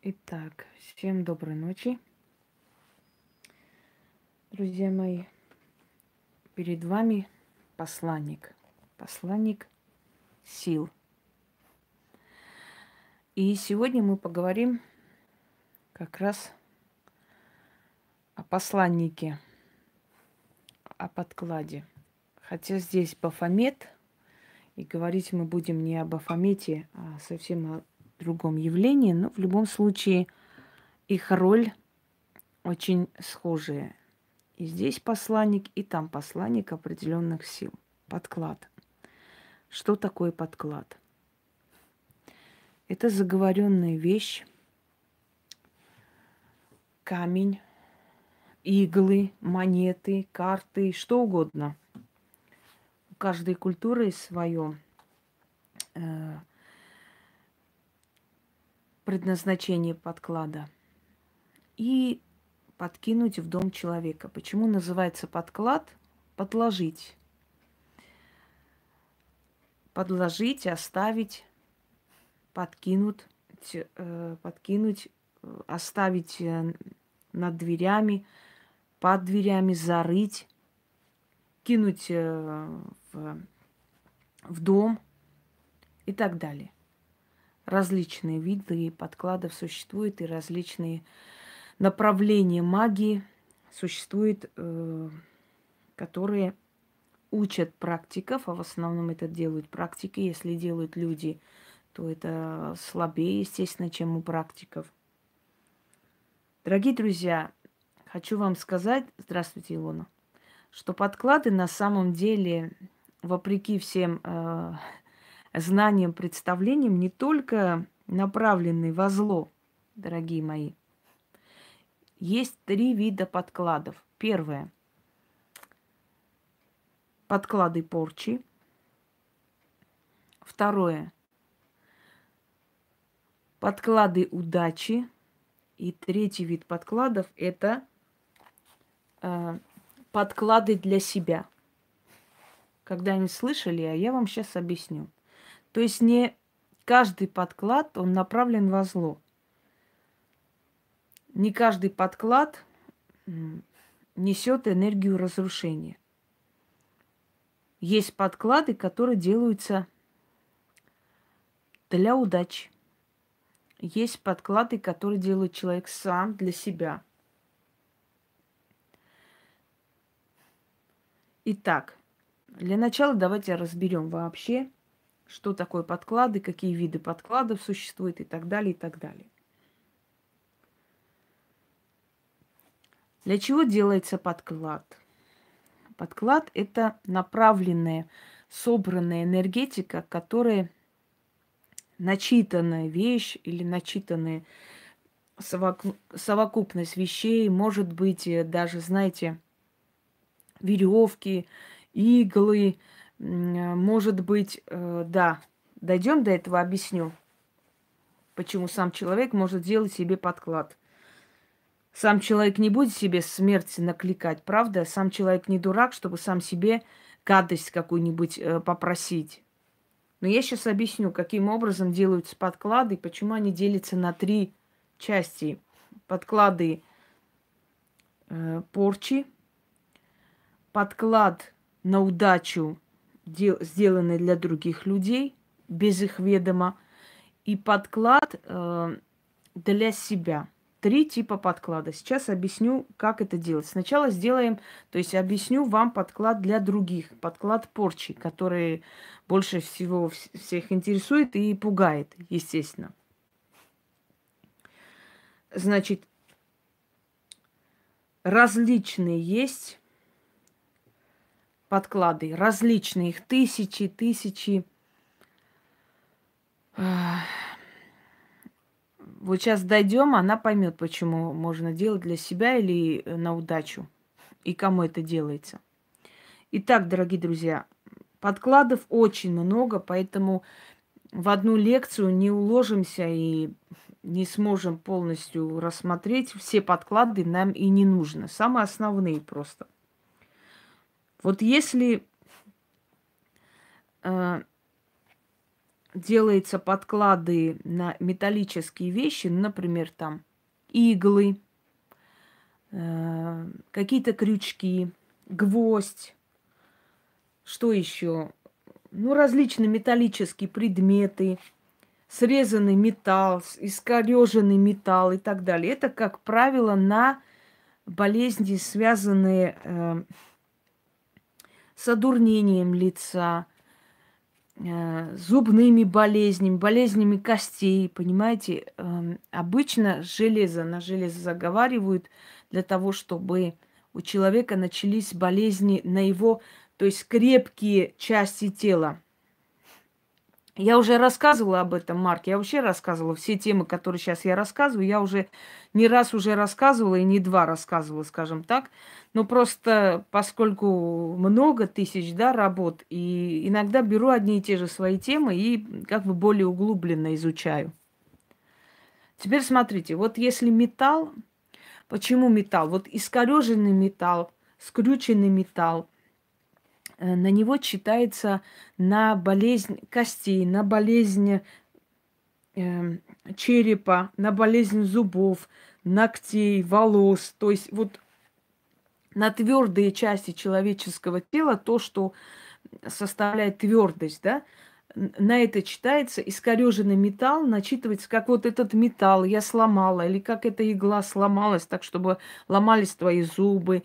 Итак, всем доброй ночи, друзья мои. Перед вами посланник сил. И сегодня мы поговорим как раз о посланнике, о подкладе. Хотя здесь Бафомет, и говорить мы будем не об Бафомете, а совсем о другом явлении, но в любом случае их роль очень схожая. И здесь посланник, и там посланник определенных сил. Подклад. Что такое подклад? Это заговоренная вещь, камень, иглы, монеты, карты, что угодно. У каждой культуры свое предназначение подклада. И подкинуть в дом человека. Почему называется подклад? Подложить. Подложить, оставить, подкинуть, оставить над дверями, под дверями, зарыть, кинуть в дом и так далее. Различные виды подкладов существуют, и различные направления магии существуют, которые учат практиков, а в основном это делают практики. Если делают люди, то это слабее, естественно, чем у практиков. Дорогие друзья, хочу вам сказать, здравствуйте, Илона, что подклады на самом деле, вопреки всем знаниям, представлениям, не только направлены во зло, дорогие мои. Есть три вида подкладов. Первое. Подклады порчи. Второе. Подклады удачи. И третий вид подкладов – это подклады для себя. Когда-нибудь слышали, а я вам сейчас объясню. То есть не каждый подклад, он направлен во зло. Не каждый подклад несет энергию разрушения. Есть подклады, которые делаются для удачи. Есть подклады, которые делает человек сам для себя. Итак, для начала давайте разберем вообще, что такое подклады, какие виды подкладов существуют и так далее, и так далее. Для чего делается подклад? Подклад – это направленная, собранная энергетика, которая начитанная вещь или начитанная совокупность вещей, может быть, даже, знаете, веревки, иглы, может быть, да. Дойдем до этого, объясню, почему сам человек может делать себе подклад. Сам человек не будет себе смерть накликать, правда? Сам человек не дурак, чтобы сам себе гадость какую-нибудь попросить. Но я сейчас объясню, каким образом делаются подклады, почему они делятся на три части. Подклады порчи, подклад на удачу, сделанный для других людей, без их ведома, и подклад для себя. Три типа подклада. Сейчас объясню, как это делать. Сначала сделаем, то есть объясню вам подклад для других, подклад порчи, который больше всего всех интересует и пугает, естественно. Значит, различные есть подклады, различные, их тысячи. Вот сейчас дойдем, она поймет, почему можно делать для себя или на удачу, и кому это делается. Итак, дорогие друзья, подкладов очень много, поэтому в одну лекцию не уложимся и не сможем полностью рассмотреть. Все подклады нам и не нужно, самые основные просто. Вот если делаются подклады на металлические вещи, например, там иглы, какие-то крючки, гвоздь, что еще? Ну, различные металлические предметы, срезанный металл, искореженный металл и так далее. Это, как правило, на болезни, связанные с одурнением лица, зубными болезнями, болезнями костей, понимаете? Обычно железо, на железо заговаривают для того, чтобы у человека начались болезни на его, то есть крепкие части тела. Я уже рассказывала об этом, Марк, я вообще рассказывала все темы, которые сейчас я рассказываю, я уже не раз уже рассказывала и не два рассказывала, скажем так. Но просто поскольку много тысяч, да, работ, и иногда беру одни и те же свои темы и как бы более углубленно изучаю. Теперь смотрите, вот если металл, почему металл? Вот искореженный металл, скрюченный металл, на него читается на болезнь костей, на болезнь черепа, на болезнь зубов, ногтей, волос. То есть вот на твердые части человеческого тела, то, что составляет твердость, да, на это читается искореженный металл, начитывается, как вот этот металл я сломала, или как эта игла сломалась, так чтобы ломались твои зубы,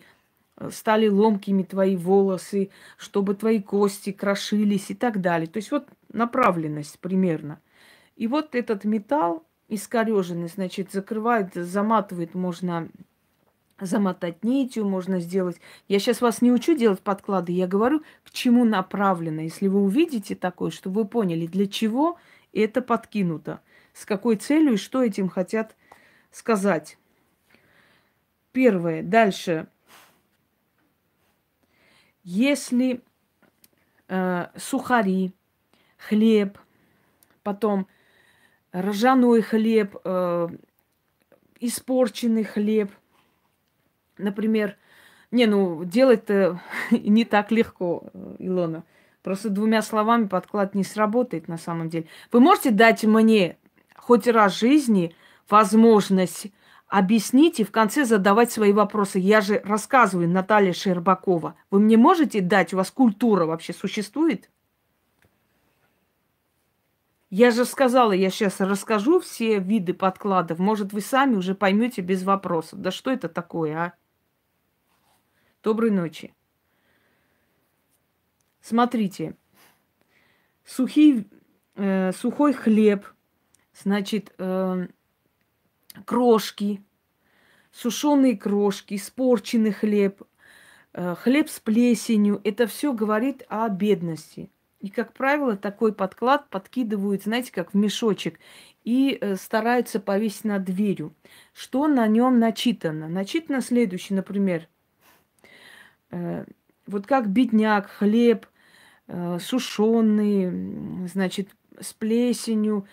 стали ломкими твои волосы, чтобы твои кости крошились и так далее. То есть вот направленность примерно. И вот этот металл искореженный, значит, закрывает, заматывает, можно замотать нитью, можно сделать. Я сейчас вас не учу делать подклады, я говорю, к чему направлено. Если вы увидите такое, чтобы вы поняли, для чего это подкинуто, с какой целью и что этим хотят сказать. Первое. Дальше. Если сухари, хлеб, потом ржаной хлеб, испорченный хлеб, например, делать-то не так легко, Илона. Просто двумя словами подклад не сработает на самом деле. Вы можете дать мне хоть раз в жизни возможность объяснить и в конце задавать свои вопросы. Я же рассказываю, Наталья Щербакова. Вы мне можете дать? У вас культура вообще существует? Я же сказала, я сейчас расскажу все виды подкладов. Может, вы сами уже поймете без вопросов. Да что это такое, а? Доброй ночи. Смотрите. Сухой хлеб, значит... крошки, сушеные крошки, испорченный хлеб, хлеб с плесенью. Это все говорит о бедности. И, как правило, такой подклад подкидывают, знаете, как в мешочек, и стараются повесить над дверью. Что на нем начитано? Начитано следующее, например, вот как бедняк, хлеб, сушеный, значит, с плесенью,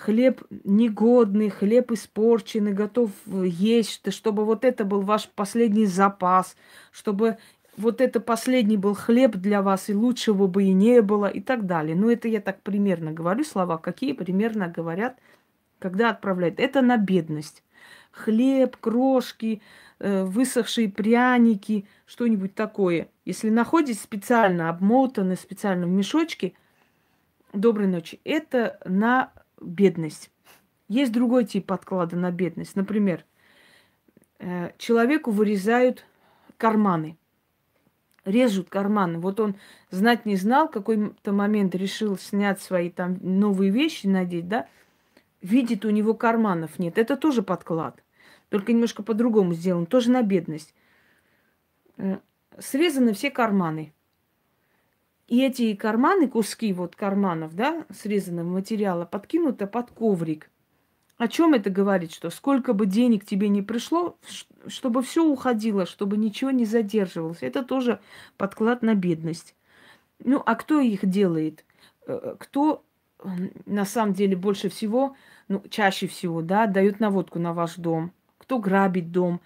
хлеб негодный, хлеб испорченный, готов есть, чтобы вот это был ваш последний запас, чтобы вот это последний был хлеб для вас, и лучшего бы и не было, и так далее. Ну, это я так примерно говорю слова, какие примерно говорят, когда отправляют. Это на бедность. Хлеб, крошки, высохшие пряники, что-нибудь такое. Если находитесь специально обмотаны, специально в мешочке, доброй ночи. Это на бедность. Есть другой тип подклада на бедность. Например, человеку вырезают карманы, режут карманы. Вот он знать не знал, в какой-то момент решил снять свои там новые вещи, надеть, да? Видит, у него карманов нет. Это тоже подклад, только немножко по-другому сделан, тоже на бедность. Срезаны все карманы. И эти карманы, куски вот карманов, да, срезанного материала, подкинуты под коврик. О чем это говорит? Что сколько бы денег тебе не пришло, чтобы все уходило, чтобы ничего не задерживалось. Это тоже подклад на бедность. Ну, а кто их делает? Кто на самом деле больше всего, ну, чаще всего, да, дает наводку на ваш дом? Кто грабит дом?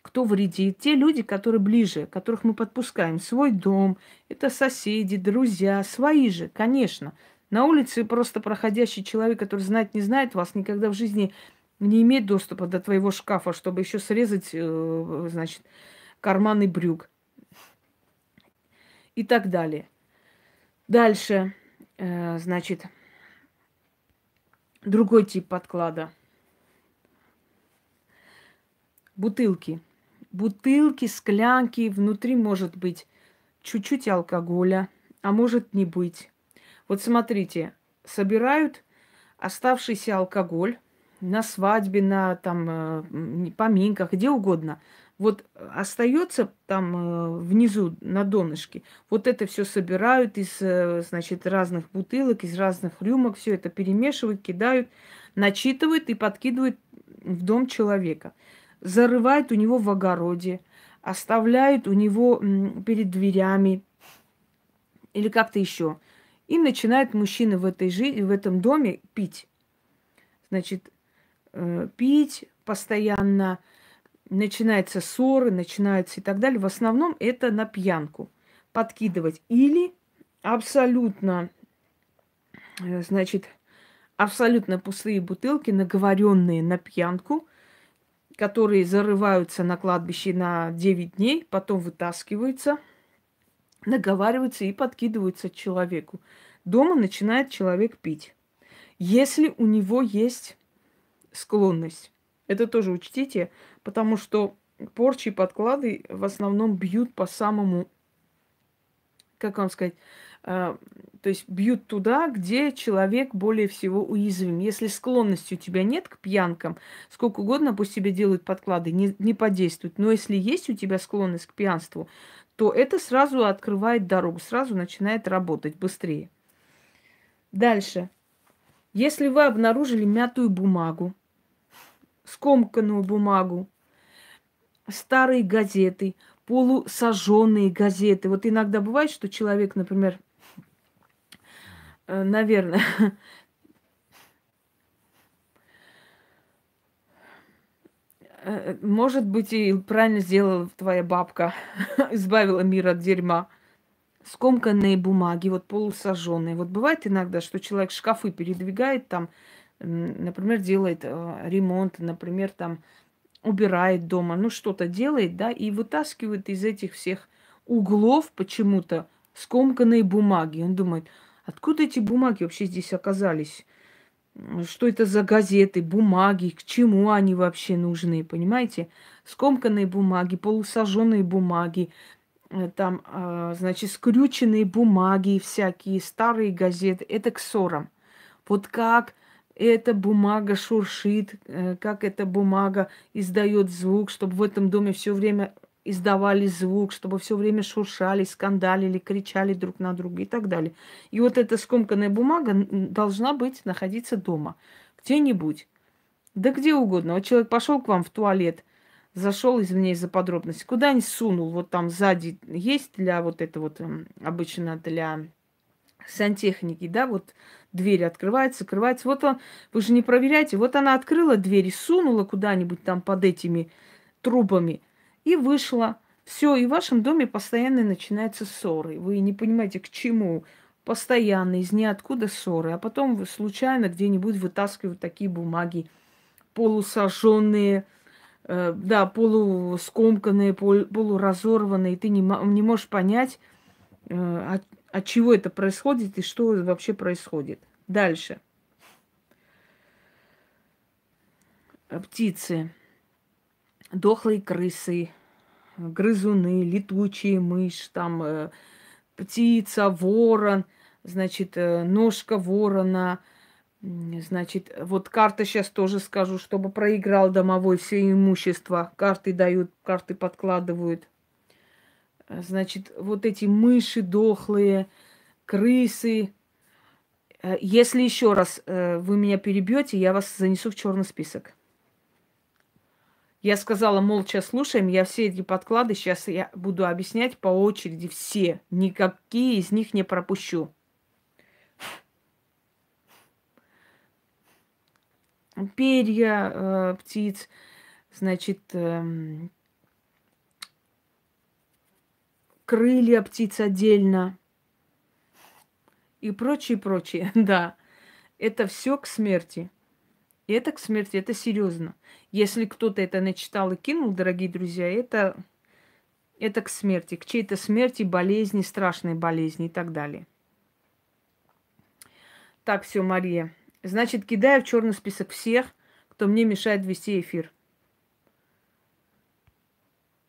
Кто вредит? Те люди, которые ближе, которых мы подпускаем. Свой дом, это соседи, друзья, свои же, конечно. На улице просто проходящий человек, который знать не знает вас, никогда в жизни не имеет доступа до твоего шкафа, чтобы еще срезать, значит, карманы брюк и так далее. Дальше, значит, другой тип подклада. Бутылки. Бутылки, склянки. Внутри может быть чуть-чуть алкоголя, а может не быть. Вот смотрите, собирают оставшийся алкоголь на свадьбе, на там, поминках, где угодно. Вот остается там внизу на донышке. Вот это все собирают из, значит, разных бутылок, из разных рюмок. Все это перемешивают, кидают, начитывают и подкидывают в дом человека. Зарывают у него в огороде, оставляют у него перед дверями или как-то еще. И начинает мужчина в этой жизни, в этом доме пить. Значит, пить постоянно, начинаются ссоры, начинаются и так далее. В основном это на пьянку подкидывать. Или абсолютно, значит, абсолютно пустые бутылки, наговоренные на пьянку, которые зарываются на кладбище на 9 дней, потом вытаскиваются, наговариваются и подкидываются человеку. Дома начинает человек пить, если у него есть склонность. Это тоже учтите, потому что порчи и подклады в основном бьют по самому, как вам сказать, то есть бьют туда, где человек более всего уязвим. Если склонности у тебя нет к пьянкам, сколько угодно пусть тебе делают подклады, не подействуют. Но если есть у тебя склонность к пьянству, то это сразу открывает дорогу, сразу начинает работать быстрее. Дальше. Если вы обнаружили мятую бумагу, скомканную бумагу, старые газеты, полусожженные газеты. Вот иногда бывает, что человек, например, наверное, может быть, и правильно сделала твоя бабка, избавила мир от дерьма. Скомканные бумаги, вот полусожженные. Вот бывает иногда, что человек шкафы передвигает, там, например, делает ремонт, например, там, убирает дома, ну, что-то делает, да, и вытаскивает из этих всех углов почему-то скомканные бумаги. Он думает, откуда эти бумаги вообще здесь оказались? Что это за газеты, бумаги, к чему они вообще нужны, понимаете? Скомканные бумаги, полусожженные бумаги, там, значит, скрюченные бумаги всякие, старые газеты. Это к ссорам. Вот как эта бумага шуршит, как эта бумага издает звук, чтобы в этом доме все время издавали звук, чтобы все время шуршали, скандалили, кричали друг на друга и так далее. И вот эта скомканная бумага должна быть находиться дома, где-нибудь, да где угодно. Вот человек пошел к вам в туалет, зашел, извини за подробности, куда-нибудь сунул, вот там сзади есть для вот это вот, обычно для сантехники, да, вот дверь открывается, закрывается. Вот он, вы же не проверяете, вот она открыла дверь, сунула куда-нибудь там под этими трубами и вышла. Все, и в вашем доме постоянно начинаются ссоры. Вы не понимаете, к чему. Постоянно, из ниоткуда ссоры. А потом вы случайно где-нибудь вытаскивают такие бумаги полусожженные, да, полускомканные, полуразорванные. Ты не можешь понять, от чего это происходит и что вообще происходит. Дальше. Птицы. Дохлые крысы, грызуны, летучие мышь, там птица, ворон, значит, ножка ворона. Значит, вот карта сейчас тоже скажу, чтобы проиграл домовой все имущество. Карты дают, карты подкладывают. Значит, вот эти мыши дохлые, крысы. Если еще раз вы меня перебьете, я вас занесу в черный список. Я сказала, молча слушаем, я все эти подклады сейчас я буду объяснять по очереди все. Никакие из них не пропущу. Перья птиц, значит... крылья птиц отдельно, и прочее, да. Это все к смерти. И это к смерти, это серьезно. Если кто-то это начитал и кинул, дорогие друзья, это к смерти, к чьей-то смерти, болезни, страшной болезни и так далее. Так, все, Мария. Значит, кидаю в черный список всех, кто мне мешает вести эфир.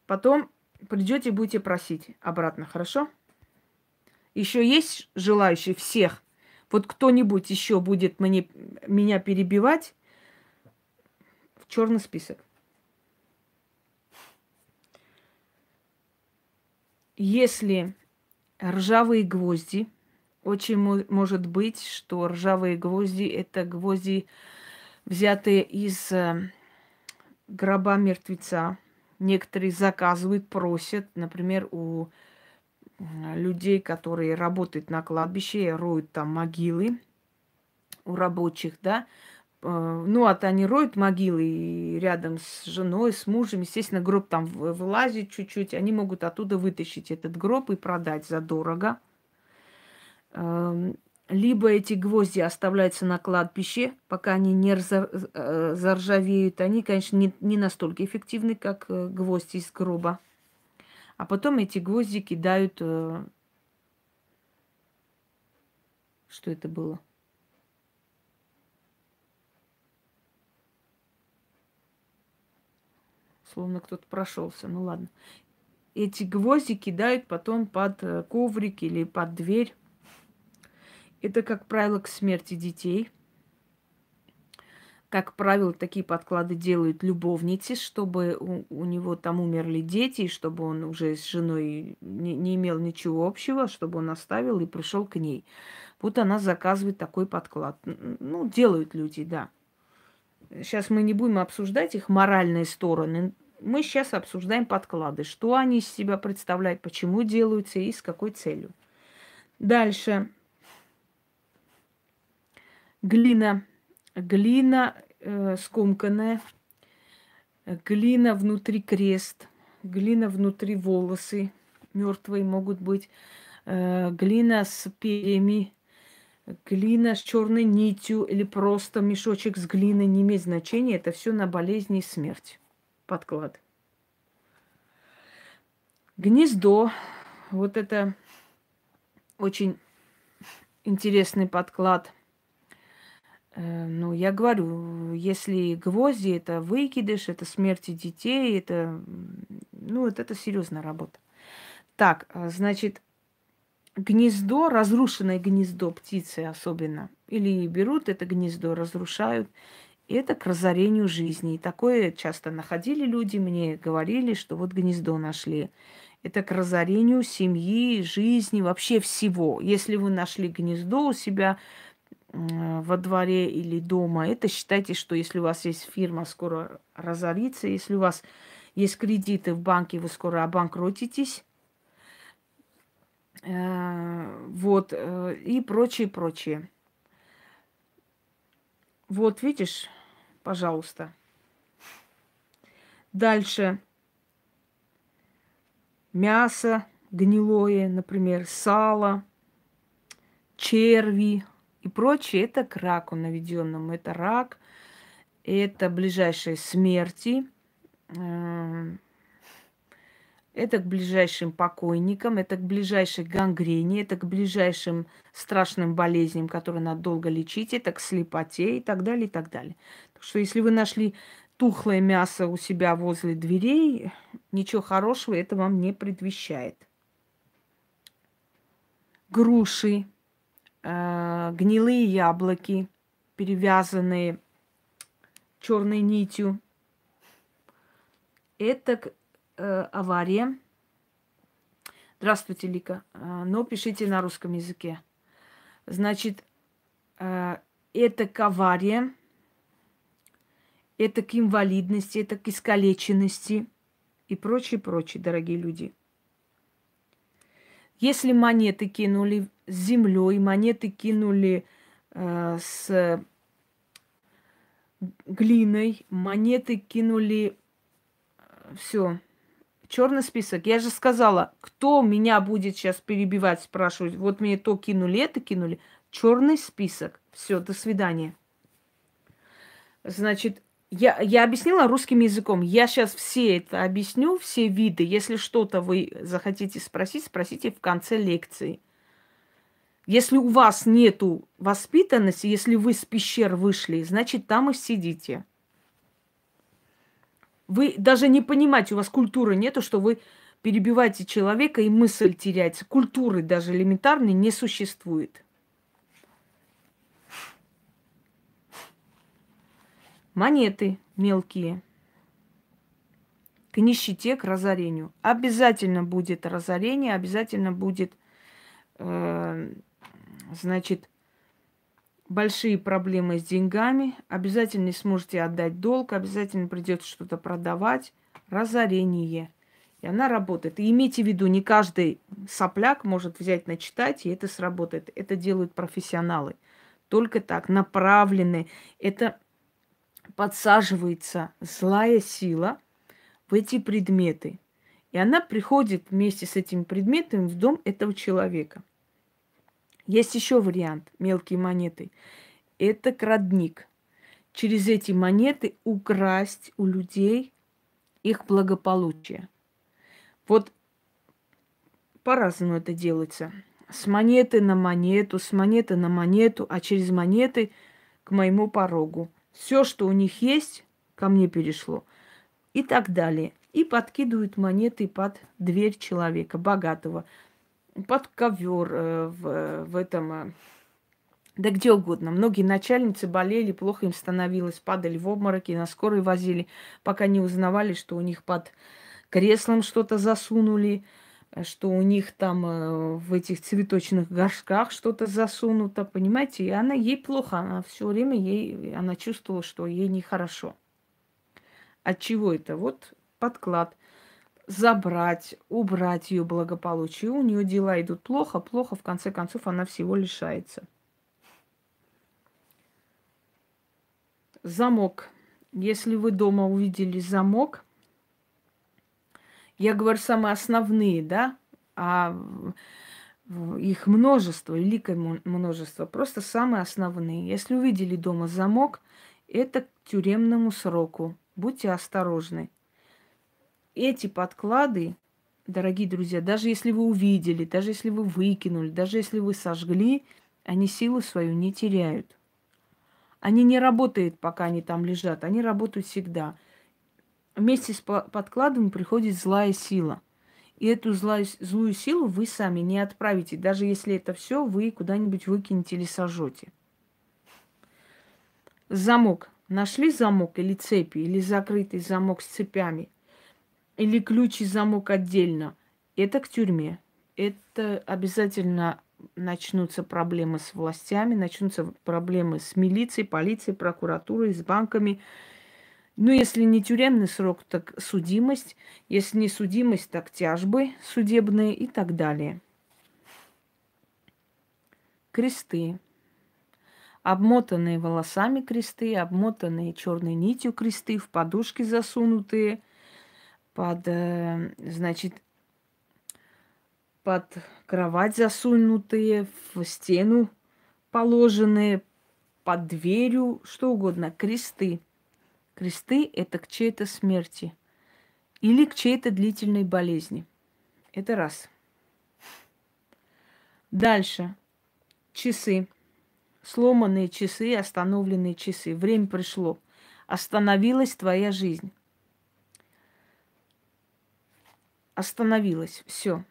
Потом придете, будете просить обратно, хорошо? Еще есть желающие всех? Вот кто-нибудь еще будет меня перебивать в черный список. Если ржавые гвозди, очень может быть, что ржавые гвозди – это гвозди, взятые из гроба мертвеца. Некоторые заказывают, просят, например, у людей, которые работают на кладбище, роют там могилы, у рабочих, да. Ну, а то они роют могилы и рядом с женой, с мужем, естественно, гроб там вылазит чуть-чуть, они могут оттуда вытащить этот гроб и продать задорого. Либо эти гвозди оставляются на кладбище, пока они не заржавеют. Они, конечно, не настолько эффективны, как гвозди из гроба. А потом эти гвозди кидают... Что это было? Словно кто-то прошелся. Ну ладно. Эти гвозди кидают потом под коврик или под дверь. Это, как правило, к смерти детей. Как правило, такие подклады делают любовницы, чтобы у него там умерли дети, чтобы он уже с женой не имел ничего общего, чтобы он оставил и пришел к ней. Вот она заказывает такой подклад. Ну, делают люди, да. Сейчас мы не будем обсуждать их моральные стороны. Мы сейчас обсуждаем подклады, что они из себя представляют, почему делаются и с какой целью. Дальше. Глина. Глина скомканная, глина внутри крест, глина внутри волосы, мертвые могут быть, глина с перьями, глина с черной нитью или просто мешочек с глиной, не имеет значения, это все на болезни и смерть. Подклад. Гнездо. Вот это очень интересный подклад. Ну, я говорю, если гвозди, это выкидыш, это смерти детей, это, ну, вот это серьезная работа. Так, значит, гнездо, разрушенное гнездо птицы особенно, или берут это гнездо, разрушают, и это к разорению жизни. И такое часто находили люди, мне говорили, что вот гнездо нашли. Это к разорению семьи, жизни, вообще всего. Если вы нашли гнездо у себя во дворе или дома. Это считайте, что если у вас есть фирма, скоро разорится. Если у вас есть кредиты в банке, вы скоро обанкротитесь. Вот. И прочее. Вот, видишь? Пожалуйста. Дальше. Мясо гнилое, например, сало, черви и прочее, это к раку наведенному. Это рак, это ближайшие смерти, это к ближайшим покойникам, это к ближайшей гангрене, это к ближайшим страшным болезням, которые надо долго лечить, это к слепоте и так далее, и так далее. Так что если вы нашли тухлое мясо у себя возле дверей, ничего хорошего это вам не предвещает. Груши. Гнилые яблоки, перевязанные черной нитью. Это к авария. Здравствуйте, Лика. Но пишите на русском языке. Значит, это к авария, это к инвалидности, это к искалеченности и прочее, дорогие люди. Если монеты кинули с землей, монеты кинули с глиной, монеты кинули все Черный список. Я же сказала, кто меня будет сейчас перебивать, спрашивать. Вот мне то кинули, это кинули. Черный список. Все, до свидания. Значит, я объяснила русским языком. Я сейчас все это объясню, все виды. Если что-то вы захотите спросить, спросите в конце лекции. Если у вас нету воспитанности, если вы с пещер вышли, значит, там и сидите. Вы даже не понимаете, у вас культуры нету, что вы перебиваете человека, и мысль теряется. Культуры даже элементарной не существует. Монеты мелкие. К нищете, к разорению. Обязательно будет разорение, обязательно будет, значит, большие проблемы с деньгами, обязательно не сможете отдать долг, обязательно придется что-то продавать. Разорение. И она работает. И имейте в виду, не каждый сопляк может взять, начитать, и это сработает. Это делают профессионалы. Только так, направленные. Это подсаживается злая сила в эти предметы. И она приходит вместе с этими предметами в дом этого человека. Есть еще вариант, мелкие монеты. Это крадник. Через эти монеты украсть у людей их благополучие. Вот по-разному это делается. С монеты на монету, с монеты на монету, а через монеты к моему порогу. Все, что у них есть, ко мне перешло. И так далее. И подкидывают монеты под дверь человека, богатого. Под ковер, в этом, да где угодно. Многие начальницы болели, плохо им становилось, падали в обмороки, на скорой возили, пока не узнавали, что у них под креслом что-то засунули, что у них там в этих цветочных горшках что-то засунуто, понимаете? И она, ей плохо, она все время, она чувствовала, что ей нехорошо. От чего это? Вот подклад. Забрать, убрать ее благополучие. У нее дела идут плохо, плохо, в конце концов, она всего лишается. Замок. Если вы дома увидели замок, я говорю самые основные, да, а их множество, великое множество, просто самые основные. Если увидели дома замок, это к тюремному сроку. Будьте осторожны. Эти подклады, дорогие друзья, даже если вы увидели, даже если вы выкинули, даже если вы сожгли, они силу свою не теряют. Они не работают, пока они там лежат, они работают всегда. Вместе с подкладом приходит злая сила. И эту злую силу вы сами не отправите, даже если это все вы куда-нибудь выкинете или сожжете. Замок. Нашли замок или цепи, или закрытый замок с цепями, или ключ и замок отдельно, это к тюрьме. Это обязательно начнутся проблемы с властями, начнутся проблемы с милицией, полицией, прокуратурой, с банками. Ну, если не тюремный срок, так судимость. Если не судимость, так тяжбы судебные и так далее. Кресты. Обмотанные волосами кресты, обмотанные черной нитью кресты, в подушки засунутые. Под кровать засунутые, в стену положенные, под дверью, что угодно. Кресты. Кресты – это к чьей-то смерти или к чьей-то длительной болезни. Это раз. Дальше. Часы. Сломанные часы, остановленные часы. Время пришло. Остановилась твоя жизнь. Остановилась, все.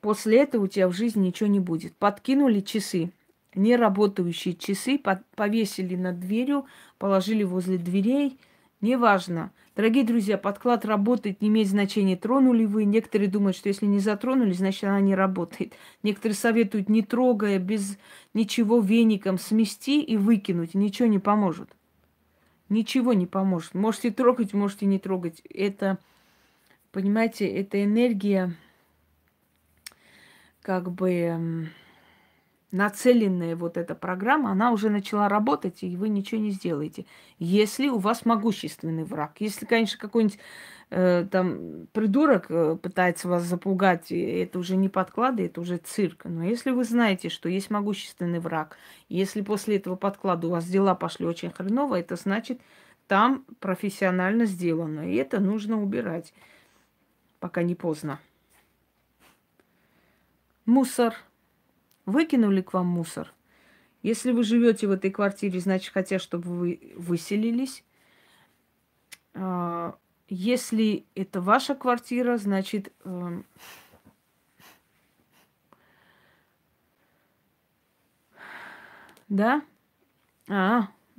После этого у тебя в жизни ничего не будет. Подкинули часы, неработающие часы, повесили над дверью, положили возле дверей. Неважно. Дорогие друзья, подклад работает, не имеет значения, тронули вы. Некоторые думают, что если не затронули, значит, она не работает. Некоторые советуют, не трогая, без ничего веником смести и выкинуть. Ничего не поможет. Ничего не поможет. Можете трогать, можете не трогать. Это... Понимаете, эта энергия как бы нацеленная вот эта программа, она уже начала работать, и вы ничего не сделаете. Если у вас могущественный враг. Если, конечно, какой-нибудь там придурок пытается вас запугать, это уже не подклады, это уже цирк. Но если вы знаете, что есть могущественный враг, если после этого подклада у вас дела пошли очень хреново, это значит, там профессионально сделано. И это нужно убирать, пока не поздно. Мусор. Выкинули к вам мусор. Если вы живете в этой квартире, значит, хотят, чтобы вы выселились. Если это ваша квартира, значит, да?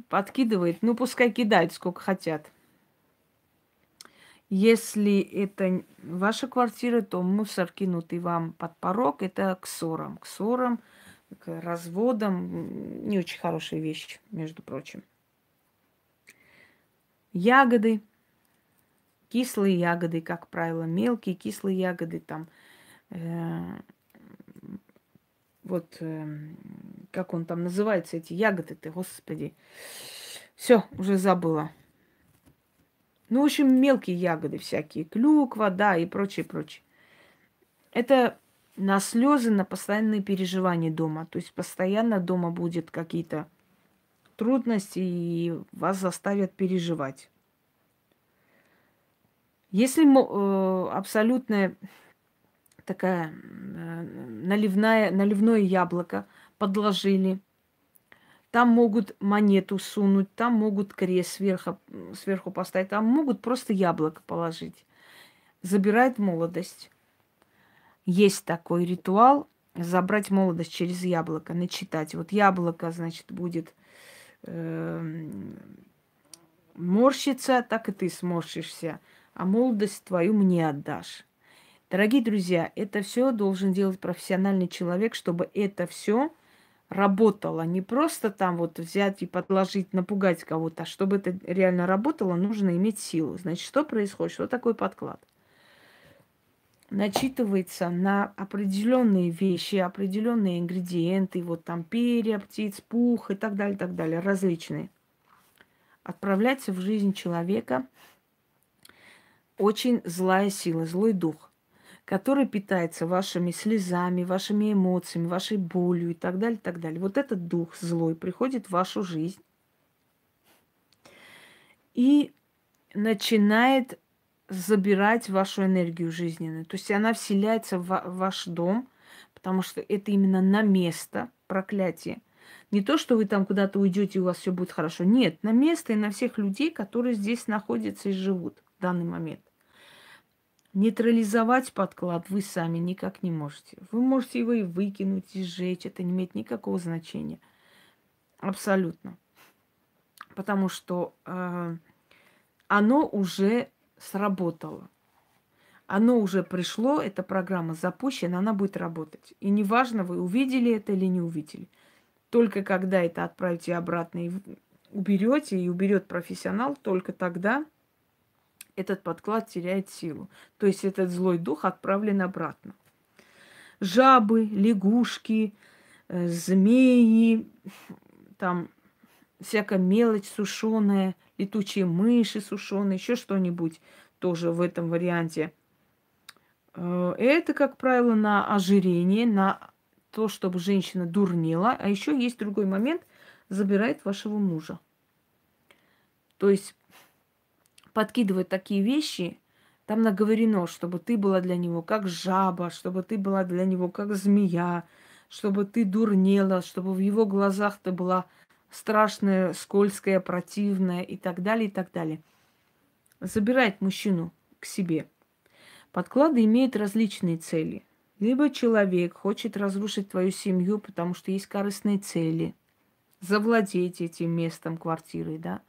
Подкидывает. Ну, пускай кидают, сколько хотят. Если это ваша квартира, то мусор, кинутый вам под порог, это к ссорам. К ссорам, к разводам. Не очень хорошая вещь, между прочим. Ягоды. Кислые ягоды, как правило, мелкие кислые ягоды. Там, как он там называется, эти ягоды-то, господи. Все, уже забыла. Ну, в общем, мелкие ягоды всякие, клюква, да, и прочее, прочее. Это на слезы, на постоянные переживания дома. То есть постоянно дома будут какие-то трудности, и вас заставят переживать. Если абсолютная такая наливное яблоко подложили, там могут монету сунуть, там могут крест сверху поставить, там могут просто яблоко положить. Забирает молодость. Есть такой ритуал, забрать молодость через яблоко, начитать. Вот яблоко, значит, будет морщиться, так и ты сморщишься, а молодость твою мне отдашь. Дорогие друзья, это все должен делать профессиональный человек, чтобы это все работало. Не просто там вот взять и подложить, напугать кого-то, а чтобы это реально работало, нужно иметь силу. Значит, что происходит? Что такое подклад? Начитывается на определенные вещи, определенные ингредиенты, вот там перья, птиц, пух и так далее, различные. Отправляется в жизнь человека очень злая сила, злой дух, который питается вашими слезами, вашими эмоциями, вашей болью и так далее, так далее. Вот этот дух злой приходит в вашу жизнь и начинает забирать вашу энергию жизненную. То есть она вселяется в ваш дом, потому что это именно на место проклятие. Не то, что вы там куда-то уйдете и у вас все будет хорошо. Нет, на место и на всех людей, которые здесь находятся и живут в данный момент. Нейтрализовать подклад вы сами никак не можете. Вы можете его и выкинуть, и сжечь. Это не имеет никакого значения. Абсолютно. Потому что оно уже сработало. Оно уже пришло, эта программа запущена, она будет работать. И неважно, вы увидели это или не увидели. Только когда это отправите обратно и уберете, и уберет профессионал, только тогда этот подклад теряет силу. То есть этот злой дух отправлен обратно. Жабы, лягушки, змеи, там всякая мелочь сушеная, летучие мыши сушеные, еще что-нибудь тоже в этом варианте. Это, как правило, на ожирение, на то, чтобы женщина дурнела. А еще есть другой момент, забирает вашего мужа. То есть подкидывает такие вещи, там наговорено, чтобы ты была для него как жаба, чтобы ты была для него как змея, чтобы ты дурнела, чтобы в его глазах ты была страшная, скользкая, противная и так далее, и так далее. Забирает мужчину к себе. Подклады имеют различные цели. Либо человек хочет разрушить твою семью, потому что есть корыстные цели. Завладеть этим местом, квартирой, да.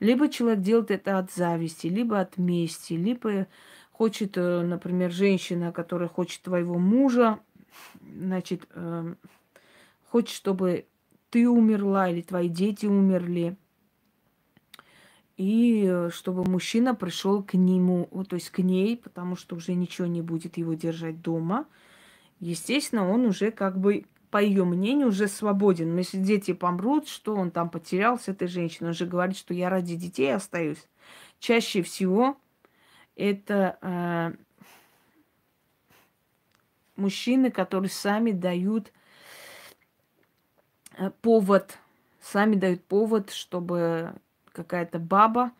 Либо человек делает это от зависти, либо от мести, либо хочет, например, женщина, которая хочет твоего мужа, значит, хочет, чтобы ты умерла или твои дети умерли, и чтобы мужчина пришел к нему, то есть к ней, потому что уже ничего не будет его держать дома. Естественно, он уже как бы по ее мнению, уже свободен. Но если дети помрут, что он там потерял с этой женщиной? Он же говорит, что я ради детей остаюсь. Чаще всего это мужчины, которые сами дают повод, чтобы какая-то баба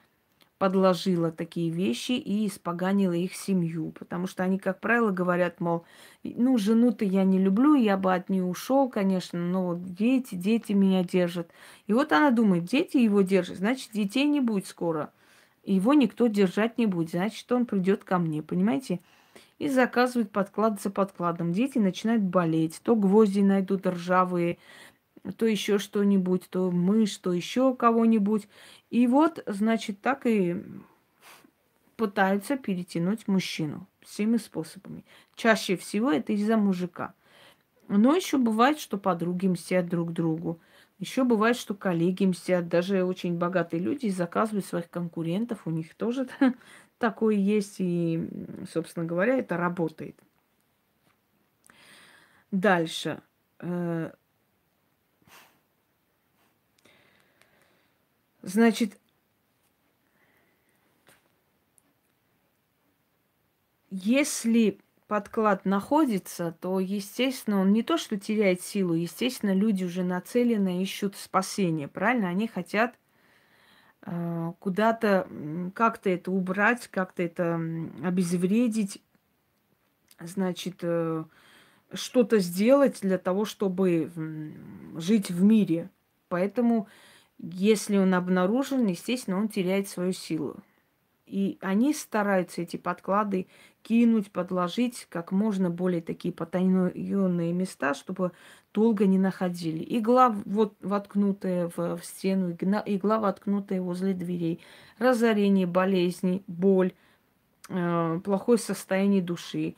подложила такие вещи и испоганила их семью. Потому что они, как правило, говорят, мол, ну, жену-то я не люблю, я бы от нее ушел, конечно, но вот дети меня держат. И вот она думает, дети его держат, значит, детей не будет скоро. Его никто держать не будет, значит, он придет ко мне, понимаете? И заказывают подклад за подкладом. Дети начинают болеть, то гвозди найдут ржавые, то еще что-нибудь, то мышь, то еще кого-нибудь. И вот, значит, так и пытаются перетянуть мужчину всеми способами. Чаще всего это из-за мужика. Но еще бывает, что подруги мстят друг другу. Еще бывает, что коллеги мстят. Даже очень богатые люди заказывают своих конкурентов. У них тоже такое есть. И, собственно говоря, это работает. Дальше. Значит, если подклад находится, то, естественно, он не то что теряет силу, естественно, люди уже нацеленно ищут спасение, правильно? Они хотят куда-то, как-то это убрать, как-то это обезвредить, значит, что-то сделать для того, чтобы жить в мире. Поэтому... Если он обнаружен, естественно, он теряет свою силу. И они стараются эти подклады кинуть, подложить как можно более такие потаённые места, чтобы долго не находили. Игла вот воткнутая в стену, игла воткнутая возле дверей, разорение, болезни, боль, плохое состояние души,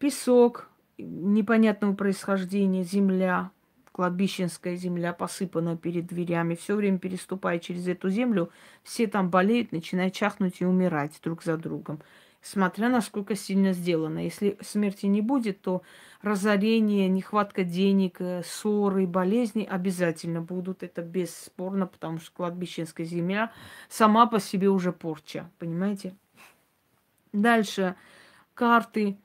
песок непонятного происхождения, земля. Кладбищенская земля посыпана перед дверями. Все время переступая через эту землю, все там болеют, начинают чахнуть и умирать друг за другом. Смотря насколько сильно сделано. Если смерти не будет, то разорение, нехватка денег, ссоры, болезни обязательно будут. Это бесспорно, потому что кладбищенская земля сама по себе уже порча. Понимаете? Дальше. Карты.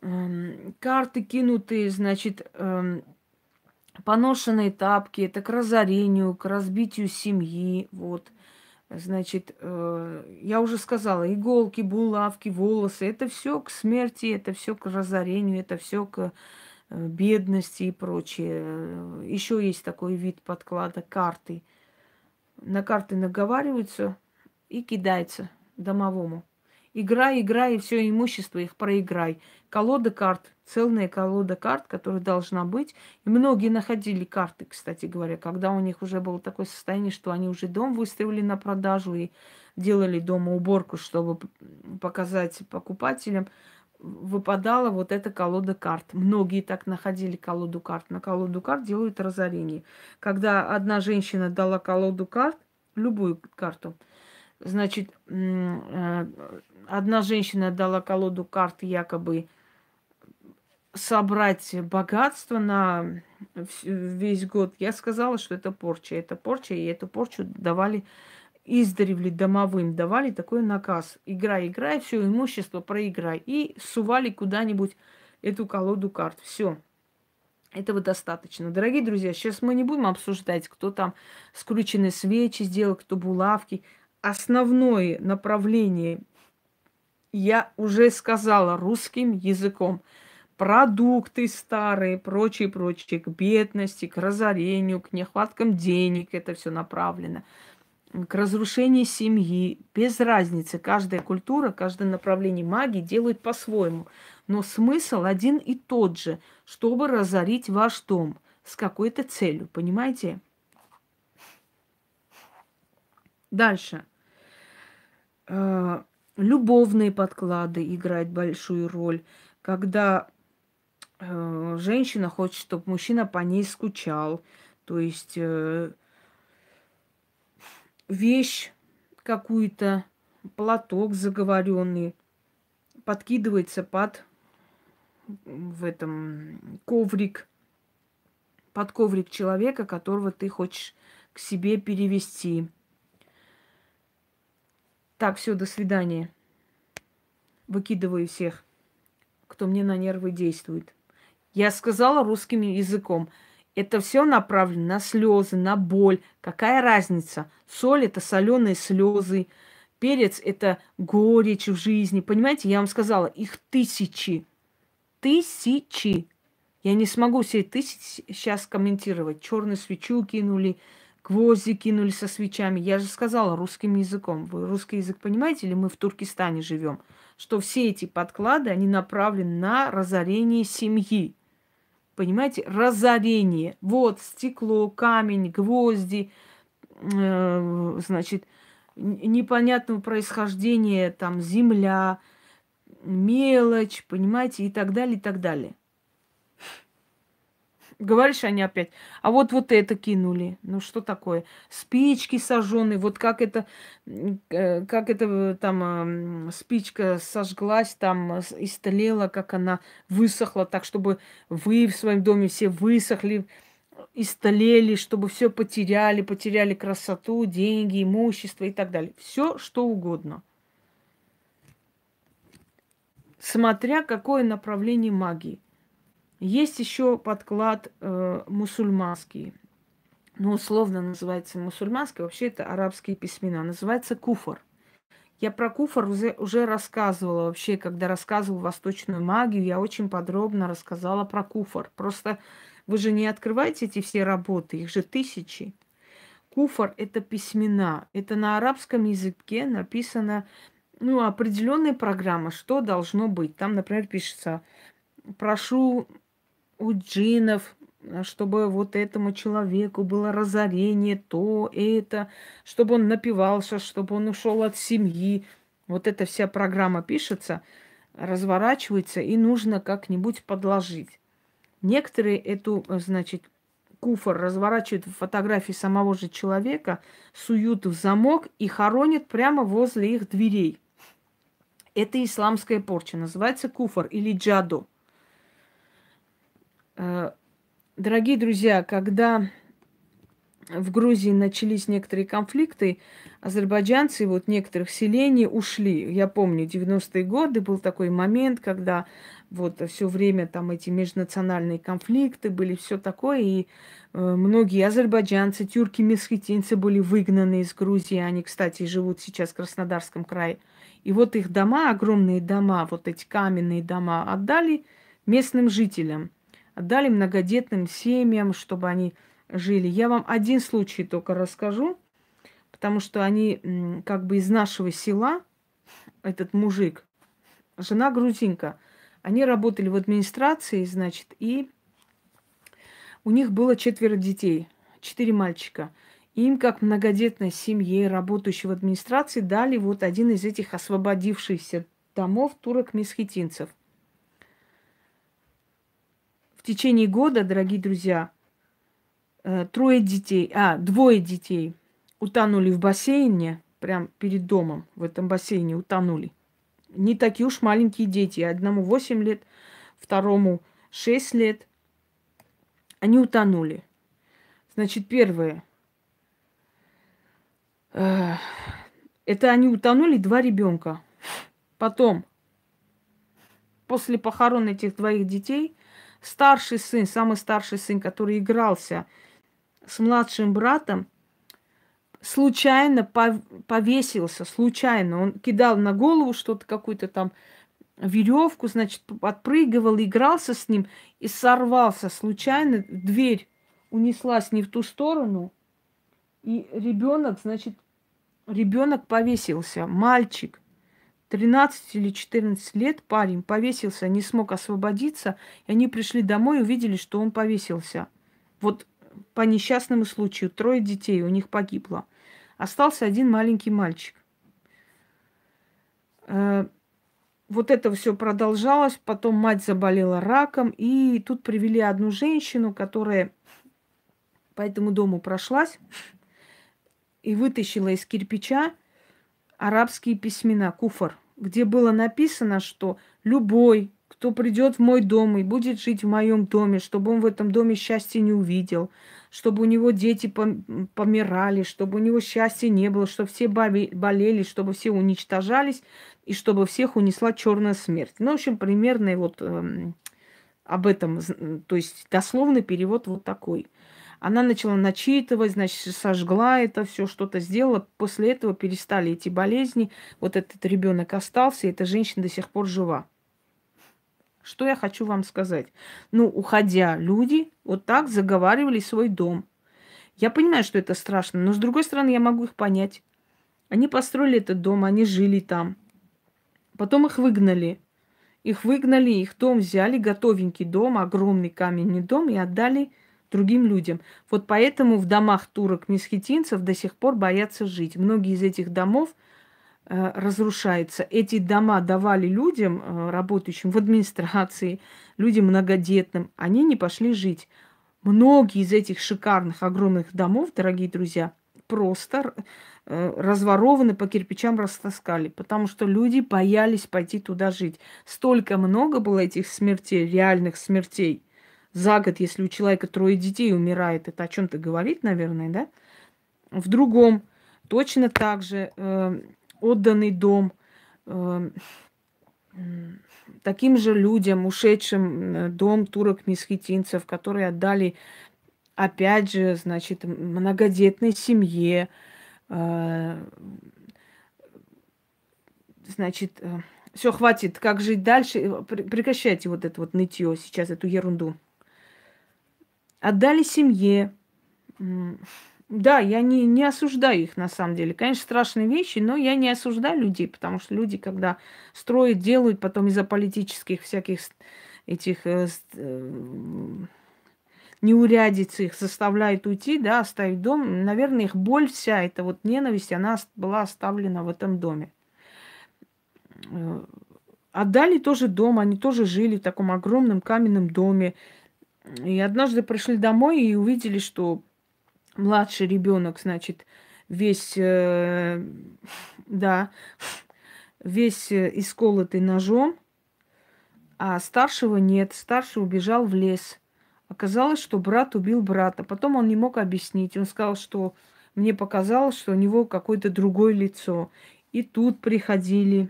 Карты кинутые, значит... Поношенные тапки, это к разорению, к разбитию семьи, вот, значит, я уже сказала, иголки, булавки, волосы, это все к смерти, это все к разорению, это все к бедности и прочее. Еще есть такой вид подклада, карты. На карты наговариваются и кидается домовому. Играй, играй, и все имущество их проиграй. Колода карт, целая колода карт, которая должна быть. И многие находили карты, кстати говоря, когда у них уже было такое состояние, что они уже дом выставили на продажу и делали дома уборку, чтобы показать покупателям. Выпадала вот эта колода карт. Многие так находили колоду карт. На колоду карт делают разорение. Когда одна женщина дала колоду карт, любую карту, значит, одна женщина дала колоду карт якобы собрать богатство на весь год. Я сказала, что это порча. Это порча, и эту порчу давали издревле домовым. Давали такой наказ. Играй, играй, все имущество проиграй. И сували куда-нибудь эту колоду карт. Все. Этого достаточно. Дорогие друзья, сейчас мы не будем обсуждать, кто там скрученные свечи сделал, кто булавки. Основное направление я уже сказала русским языком. Продукты старые, прочее, прочее, к бедности, к разорению, к нехваткам денег. Это все направлено. К разрушению семьи. Без разницы. Каждая культура, каждое направление магии делает по-своему. Но смысл один и тот же, чтобы разорить ваш дом с какой-то целью. Понимаете? Дальше. Любовные подклады играют большую роль. Когда женщина хочет, чтобы мужчина по ней скучал. То есть вещь какую-то, платок заговоренный подкидывается под в этом коврик, под коврик человека, которого ты хочешь к себе перевести. Так, все, до свидания. Выкидываю всех, кто мне на нервы действует. Я сказала русским языком. Это все направлено на слезы, на боль. Какая разница? Соль – это соленые слезы. Перец – это горечь в жизни. Понимаете, я вам сказала, их тысячи. Тысячи. Я не смогу все тысячи сейчас комментировать. Черную свечу кинули, гвозди кинули со свечами. Я же сказала русским языком. Вы русский язык понимаете, или мы в Туркестане живем? Что все эти подклады, они направлены на разорение семьи. Понимаете? Разорение. Вот стекло, камень, гвозди, значит, непонятного происхождения, там, земля, мелочь, понимаете, и так далее, и так далее. Говоришь, они опять, а вот это кинули. Ну, что такое? Спички сожжены. Вот как это там спичка сожглась, там истлела, как она высохла, так, чтобы вы в своем доме все высохли, истлели, чтобы все потеряли, потеряли красоту, деньги, имущество и так далее. Все, что угодно. Смотря какое направление магии. Есть еще подклад мусульманский. Ну, условно называется мусульманский. Вообще это арабские письмена. Называется куфр. Я про куфр уже рассказывала. Вообще, когда рассказывала восточную магию, я очень подробно рассказала про куфр. Просто вы же не открываете эти все работы. Их же тысячи. Куфр – это письмена. Это на арабском языке написана, ну, определенная программа, что должно быть. Там, например, пишется: прошу у джинов, чтобы вот этому человеку было разорение, то, это, чтобы он напивался, чтобы он ушел от семьи. Вот эта вся программа пишется, разворачивается, и нужно как-нибудь подложить. Некоторые эту, значит, куфр разворачивают в фотографии самого же человека, суют в замок и хоронят прямо возле их дверей. Это исламская порча, называется куфр или джаду. Дорогие друзья, когда в Грузии начались некоторые конфликты, азербайджанцы вот некоторых селений ушли. Я помню, 90-е годы был такой момент, когда вот все время там эти межнациональные конфликты были, все такое, и многие азербайджанцы, тюрки, месхетинцы были выгнаны из Грузии. Они, кстати, живут сейчас в Краснодарском крае. И вот их дома, огромные дома, вот эти каменные дома отдали местным жителям. Отдали многодетным семьям, чтобы они жили. Я вам один случай только расскажу, потому что они как бы из нашего села, этот мужик, жена грузинка, они работали в администрации, значит, и у них было 4 детей, 4 мальчика. Им, как многодетной семье, работающей в администрации, дали вот один из этих освободившихся домов турок-месхетинцев. В течение года, дорогие друзья, 2 детей утонули в бассейне, прям перед домом в этом бассейне утонули. Не такие уж маленькие дети. Одному 8 лет, второму 6 лет. Они утонули. Значит, первое. Это они утонули 2 ребенка. Потом, после похорон этих 2 детей, старший сын, самый старший сын, который игрался с младшим братом, случайно повесился, случайно. Он кидал на голову что-то, какую-то там веревку, значит, подпрыгивал, игрался с ним и сорвался случайно. Дверь унеслась не в ту сторону, и ребенок, значит, ребенок повесился, мальчик. 13 или 14 лет парень повесился, не смог освободиться. И они пришли домой и увидели, что он повесился. Вот по несчастному случаю 3 детей у них погибло. Остался 1 маленький мальчик. Вот это все продолжалось. Потом мать заболела раком. И тут привели одну женщину, которая по этому дому прошлась и вытащила из кирпича арабские письмена, куфр, где было написано, что любой кто придет в мой дом и будет жить в моем доме, чтобы он в этом доме счастья не увидел, чтобы у него дети помирали, чтобы у него счастья не было, чтобы все болели, чтобы все уничтожались и чтобы всех унесла черная смерть. Ну, в общем, примерно вот об этом, то есть дословный перевод вот такой. Она начала начитывать, значит, сожгла это все, что-то сделала. После этого перестали эти болезни. Вот этот ребенок остался, и эта женщина до сих пор жива. Что я хочу вам сказать? Ну, уходя, люди вот так заговаривали свой дом. Я понимаю, что это страшно, но, с другой стороны, я могу их понять. Они построили этот дом, они жили там. Потом их выгнали. Их выгнали, их дом взяли, готовенький дом, огромный каменный дом, и отдали другим людям. Вот поэтому в домах турок-месхетинцев до сих пор боятся жить. Многие из этих домов разрушаются. Эти дома давали людям, работающим в администрации, людям многодетным. Они не пошли жить. Многие из этих шикарных, огромных домов, дорогие друзья, просто разворованы, по кирпичам растаскали, потому что люди боялись пойти туда жить. Столько много было этих смертей, реальных смертей. За год, если у человека 3 детей умирает, это о чем-то говорит, наверное, да? В другом точно так же отданный дом таким же людям, ушедшим дом турок-месхетинцев, которые отдали, опять же, значит, многодетной семье, значит, все, хватит, как жить дальше? Прекращайте вот это вот нытье сейчас, эту ерунду. Отдали семье. Да, я не осуждаю их на самом деле. Конечно, страшные вещи, но я не осуждаю людей, потому что люди, когда строят, делают, потом из-за политических всяких этих неурядиц их заставляют уйти, да, оставить дом. Наверное, их боль вся, эта вот ненависть, она была оставлена в этом доме. Отдали тоже дом, они тоже жили в таком огромном каменном доме. И однажды пришли домой и увидели, что младший ребенок, значит, весь исколотый ножом, а старшего нет. Старший убежал в лес. Оказалось, что брат убил брата. Потом он не мог объяснить. Он сказал, что мне показалось, что у него какое-то другое лицо. И тут приходили,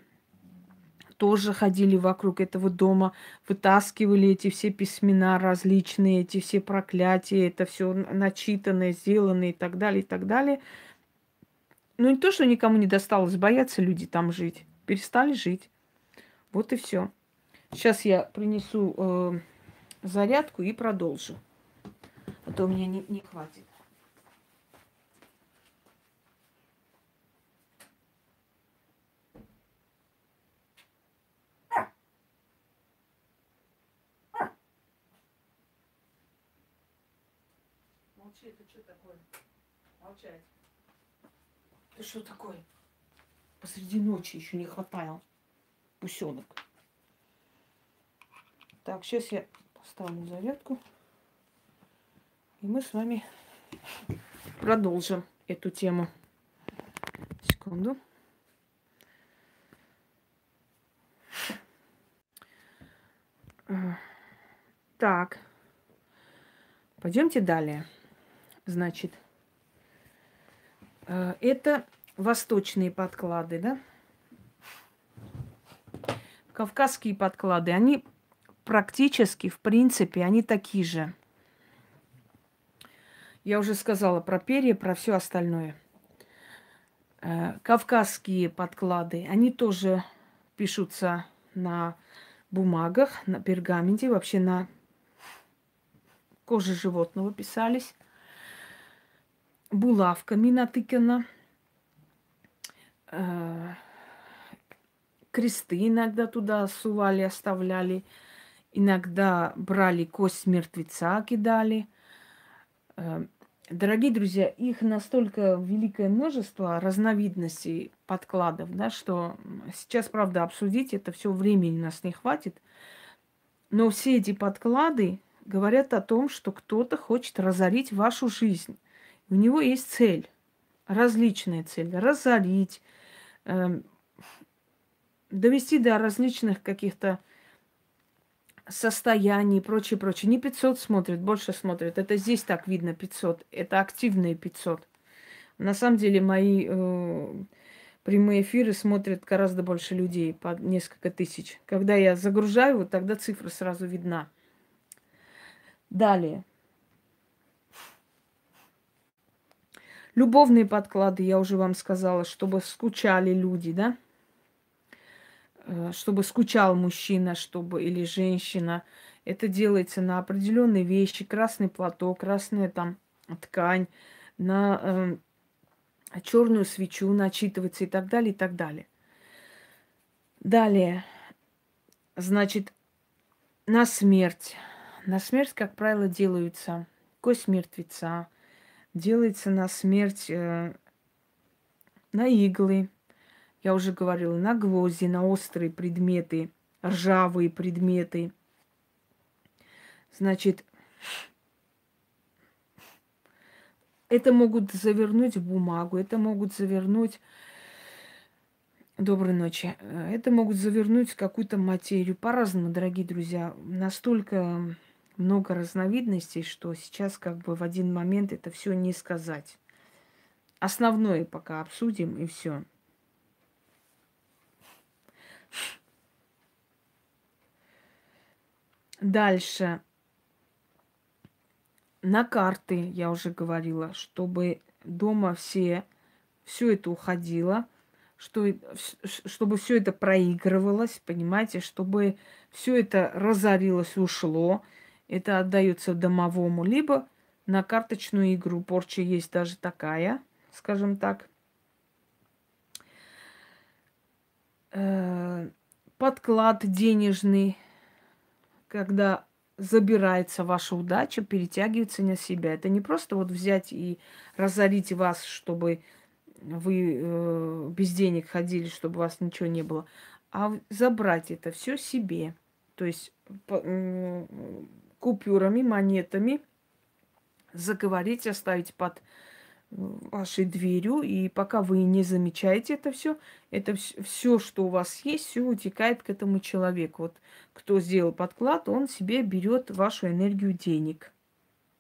тоже ходили вокруг этого дома, вытаскивали эти все письмена различные, эти все проклятия, это все начитанное, сделанное и так далее, и так далее. Ну, не то, что никому не досталось, боятся люди там жить. Перестали жить. Вот и все. Сейчас я принесу зарядку и продолжу. А то мне не хватит. Молчи, ты что такое? Молчать. Ты что такое? Посреди ночи еще не хватало. Пусенок. Так, сейчас я поставлю зарядку. И мы с вами продолжим эту тему. Секунду. Так. Пойдемте далее. Значит, это восточные подклады, да? Кавказские подклады, они практически, в принципе, они такие же. Я уже сказала про перья, про все остальное. Кавказские подклады, они тоже пишутся на бумагах, на пергаменте, вообще на коже животного писались. Булавками натыкано, кресты иногда туда сували, оставляли, иногда брали кость мертвеца, кидали. Дорогие друзья, их настолько великое множество разновидностей подкладов, да, что сейчас, правда, обсудить это все времени у нас не хватит, но все эти подклады говорят о том, что кто-то хочет разорить вашу жизнь. У него есть цель, различная цель. Разорить, довести до различных каких-то состоянии и прочее, прочее. Не 500 смотрит, больше смотрит. Это здесь так видно 500. Это активные 500. На самом деле мои прямые эфиры смотрят гораздо больше людей, по несколько тысяч. Когда я загружаю, вот тогда цифра сразу видна. Далее. Любовные подклады, я уже вам сказала, чтобы скучали люди, да? Чтобы скучал мужчина, чтобы или женщина. Это делается на определенные вещи. Красный платок, красная там ткань, на черную свечу начитывается и так далее, и так далее. Далее, значит, на смерть. На смерть, как правило, делаются кость мертвеца, делается на смерть на иглы. Я уже говорила, на гвозди, на острые предметы, ржавые предметы. Значит, это могут завернуть в бумагу, это могут завернуть... Доброй ночи. Это могут завернуть в какую-то материю. По-разному, дорогие друзья. Настолько много разновидностей, что сейчас как бы в один момент это все не сказать. Основное пока обсудим, и все. Дальше. На карты, я уже говорила, чтобы дома все это уходило, чтобы все это проигрывалось, понимаете, чтобы все это разорилось, ушло. Это отдается домовому, либо на карточную игру. Порча есть даже такая, скажем так. Подклад денежный, когда забирается ваша удача, перетягивается на себя. Это не просто вот взять и разорить вас, чтобы вы без денег ходили, чтобы у вас ничего не было, а забрать это все себе. То есть купюрами, монетами заговорить, оставить под вашей дверью, и пока вы не замечаете это все, что у вас есть, все утекает к этому человеку. Вот кто сделал подклад, он себе берет вашу энергию денег.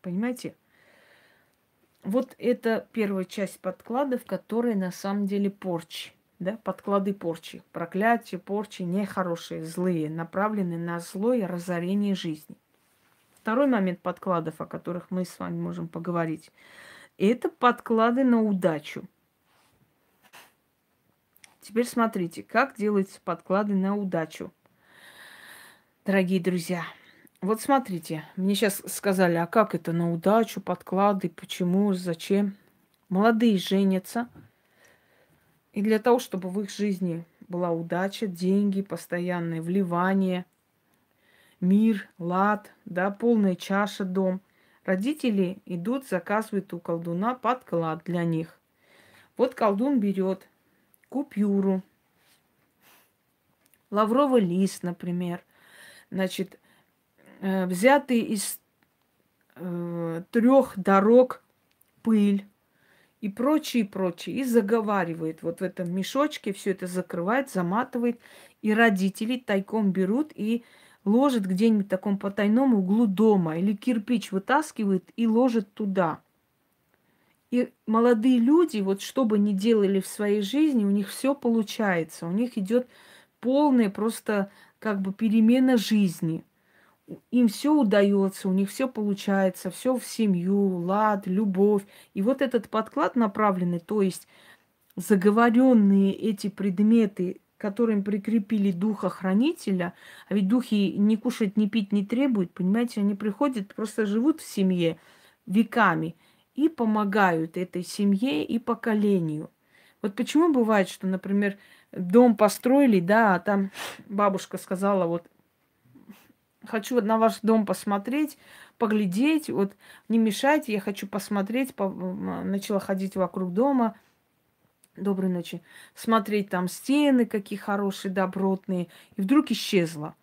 Понимаете? Вот это первая часть подкладов, которые на самом деле порчи. Да? Подклады порчи. Проклятие, порчи нехорошие, злые, направленные на зло и разорение жизни. Второй момент подкладов, о которых мы с вами можем поговорить. Это подклады на удачу. Теперь смотрите, как делаются подклады на удачу. Дорогие друзья, вот смотрите, мне сейчас сказали, а как это на удачу, подклады, почему, зачем? Молодые женятся, и для того, чтобы в их жизни была удача, деньги, постоянное вливание, мир, лад, да, полная чаша, дом. Родители идут, заказывают у колдуна подклад для них. Вот колдун берет купюру, лавровый лист, например. Значит, взятый из 3 дорог пыль и прочее, прочее. И заговаривает вот в этом мешочке, все это закрывает, заматывает. И родители тайком берут и ложит где-нибудь в таком потайном углу дома, или кирпич вытаскивает и ложит туда. И молодые люди, вот что бы ни делали в своей жизни, у них все получается. У них идет полная просто как бы перемена жизни. Им все удается, у них все получается, все в семью, лад, любовь. И вот этот подклад направленный, то есть заговоренные эти предметы, которым прикрепили духа-хранителя, а ведь духи не кушать, не пить не требуют, понимаете, они приходят, просто живут в семье веками и помогают этой семье и поколению. Вот почему бывает, что, например, дом построили, да, а там бабушка сказала, вот, хочу на ваш дом посмотреть, поглядеть, вот, не мешайте, я хочу посмотреть, начала ходить вокруг дома, доброй ночи, смотреть там стены, какие хорошие, добротные. И вдруг исчезла.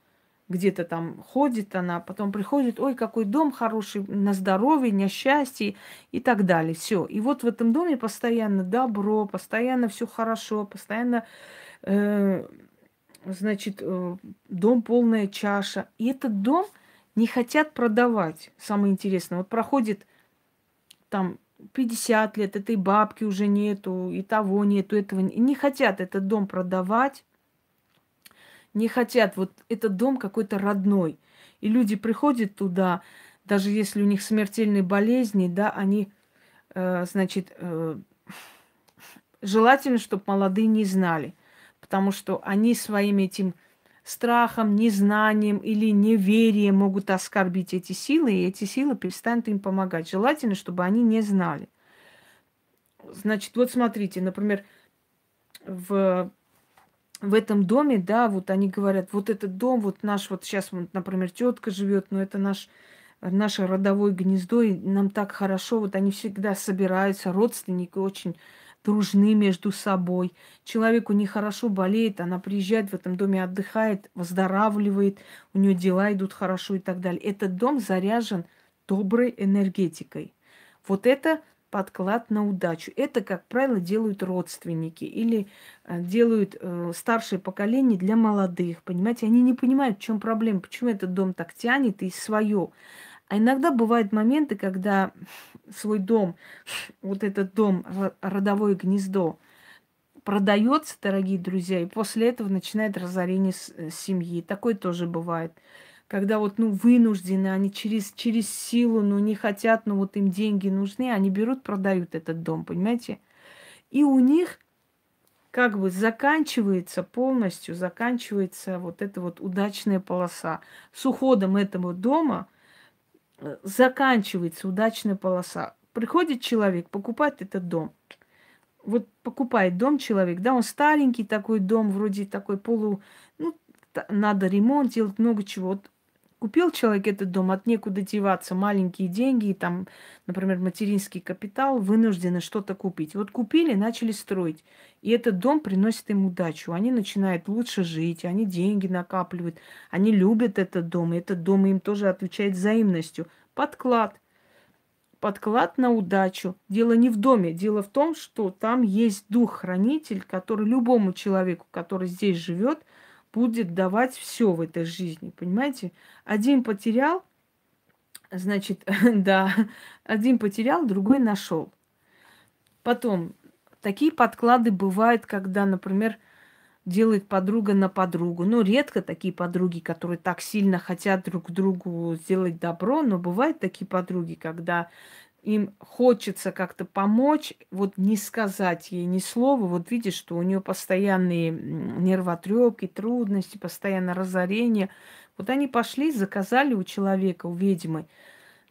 Где-то там ходит она, потом приходит, ой, какой дом хороший, на здоровье, на счастье и так далее. Все. И вот в этом доме постоянно добро, постоянно все хорошо, постоянно значит, дом полная чаша. И этот дом не хотят продавать. Самое интересное, вот проходит там 50 лет, этой бабки уже нету, и того нету, этого. И не хотят этот дом продавать, не хотят. Вот этот дом какой-то родной. И люди приходят туда, даже если у них смертельные болезни, да, они, желательно, чтобы молодые не знали. Потому что они своим этим страхом, незнанием или неверием могут оскорбить эти силы, и эти силы перестанут им помогать. Желательно, чтобы они не знали. Значит, вот смотрите, например, в этом доме, да, вот они говорят, вот этот дом, вот наш, вот сейчас, например, тетка живет, но это наше родовое гнездо, и нам так хорошо, вот они всегда собираются, родственники очень дружны между собой. Человеку нехорошо, болеет, она приезжает в этом доме, отдыхает, выздоравливает, у нее дела идут хорошо и так далее. Этот дом заряжен доброй энергетикой. Вот это подклад на удачу. Это, как правило, делают родственники или делают старшее поколение для молодых. Понимаете, они не понимают, в чем проблема, почему этот дом так тянет и свое. А иногда бывают моменты, когда свой дом, вот этот дом, родовое гнездо, продается, дорогие друзья, и после этого начинает разорение семьи. Такое тоже бывает. Когда вот, вынуждены, они через силу, не хотят, вот им деньги нужны, они берут, продают этот дом, понимаете? И у них как бы полностью заканчивается вот эта вот удачная полоса. С уходом этого дома заканчивается удачная полоса. Приходит человек, покупает этот дом. Вот покупает дом человек, да, он старенький такой дом, вроде такой надо ремонт делать, много чего. Вот купил человек этот дом, от некуда деваться, маленькие деньги, там, например, материнский капитал, вынуждены что-то купить. Вот купили, начали строить. И этот дом приносит им удачу. Они начинают лучше жить, они деньги накапливают, они любят этот дом. И этот дом им тоже отвечает взаимностью. Подклад. Подклад на удачу. Дело не в доме, дело в том, что там есть дух-хранитель, который любому человеку, который здесь живет, будет давать все в этой жизни, понимаете? Один потерял, значит, да, один потерял, другой нашел. Потом, такие подклады бывают, когда, например, делает подруга на подругу. Редко такие подруги, которые так сильно хотят друг другу сделать добро, но бывают такие подруги, когда им хочется как-то помочь, вот не сказать ей ни слова. Вот видишь, что у нее постоянные нервотрепки, трудности, постоянно разорение. Вот они пошли, заказали у человека, у ведьмы,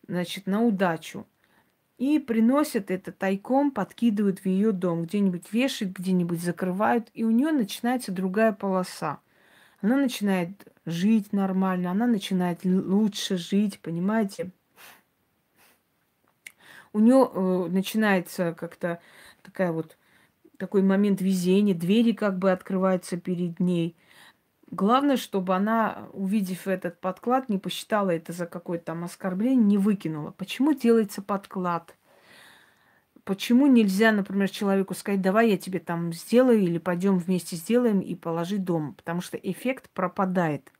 значит, на удачу. И приносят это тайком, подкидывают в ее дом, где-нибудь вешают, где-нибудь закрывают. И у нее начинается другая полоса. Она начинает жить нормально, она начинает лучше жить, понимаете? У нее начинается как-то такой момент везения, двери как бы открываются перед ней. Главное, чтобы она, увидев этот подклад, не посчитала это за какое-то там оскорбление, не выкинула. Почему делается подклад? Почему нельзя, например, человеку сказать, давай я тебе там сделаю или пойдем вместе сделаем и положи дома? Потому что эффект пропадает.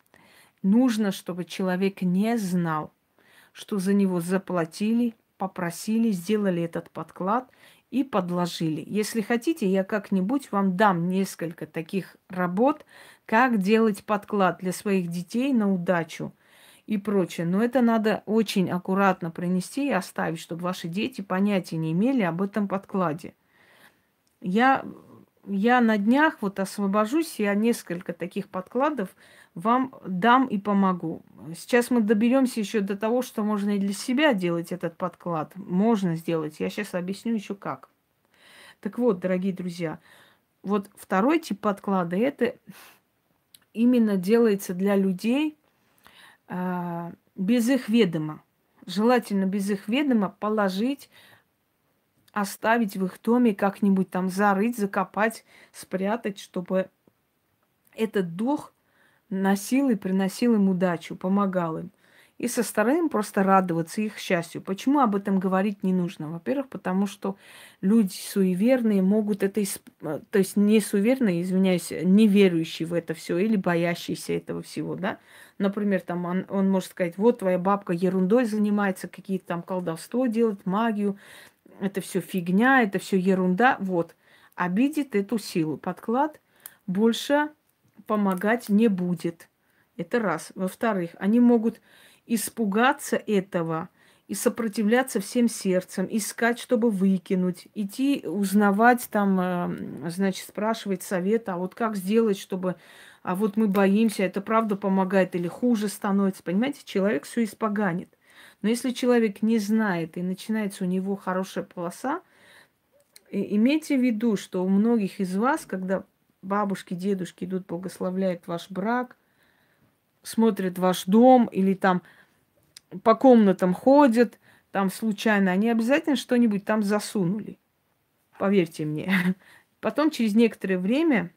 Нужно, чтобы человек не знал, что за него заплатили, попросили, сделали этот подклад и подложили. Если хотите, я как-нибудь вам дам несколько таких работ, как делать подклад для своих детей на удачу и прочее. Но это надо очень аккуратно принести и оставить, чтобы ваши дети понятия не имели об этом подкладе. Я на днях вот освобожусь, я несколько таких подкладов вам дам и помогу. Сейчас мы доберемся еще до того, что можно и для себя делать этот подклад. Можно сделать. Я сейчас объясню еще как. Так вот, дорогие друзья, вот второй тип подклада, это именно делается для людей без их ведома. Желательно без их ведома положить, оставить в их доме, как-нибудь там зарыть, закопать, спрятать, чтобы этот дух носил и приносил им удачу, помогал им. и со вторым просто радоваться их счастью. Почему об этом говорить не нужно? Во-первых, потому что люди суеверные могут это, то есть не суеверные, извиняюсь, не верующие в это все или боящиеся этого всего, да. Например, там он может сказать, вот твоя бабка ерундой занимается, какие-то там колдовство делает, магию, это все фигня, это все ерунда, вот. Обидит эту силу. Подклад больше помогать не будет. Это раз. Во-вторых, они могут испугаться этого и сопротивляться всем сердцем, искать, чтобы выкинуть, идти узнавать там, значит, спрашивать совета, а вот как сделать, чтобы... А вот мы боимся, это правда помогает или хуже становится. Понимаете, человек все испоганит. Но если человек не знает и начинается у него хорошая полоса, имейте в виду, что у многих из вас, когда бабушки, дедушки идут, благословляют ваш брак, смотрят ваш дом или там по комнатам ходят, там случайно, они обязательно что-нибудь там засунули. Поверьте мне. Потом через некоторое время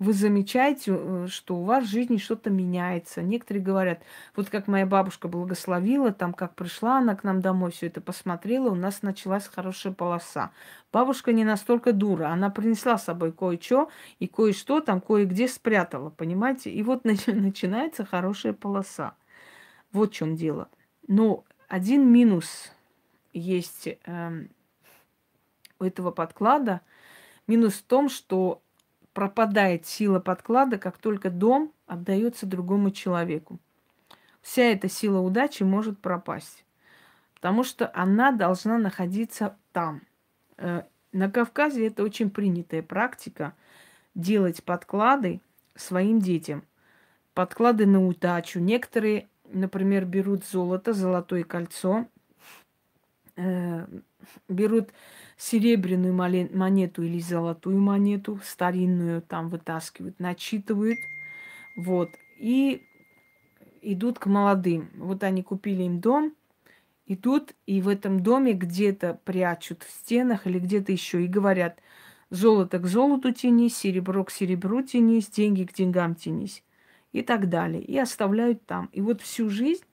вы замечаете, что у вас в жизни что-то меняется. Некоторые говорят, вот как моя бабушка благословила, там как пришла она к нам домой, все это посмотрела, у нас началась хорошая полоса. Бабушка не настолько дура, она принесла с собой кое-что и кое-что там кое-где спрятала, понимаете? И вот начинается хорошая полоса. Вот в чем дело. Но один минус есть у этого подклада. Минус в том, что пропадает сила подклада, как только дом отдается другому человеку. Вся эта сила удачи может пропасть, потому что она должна находиться там. На Кавказе это очень принятая практика делать подклады своим детям. Подклады на удачу. Некоторые, например, берут золото, золотое кольцо, берут серебряную монету или золотую монету, старинную там вытаскивают, начитывают, вот, и идут к молодым. Вот они купили им дом, идут, и в этом доме где-то прячут в стенах или где-то еще, и говорят, золото к золоту тянись, серебро к серебру тянись, деньги к деньгам тянись, и так далее. И оставляют там. И вот всю жизнь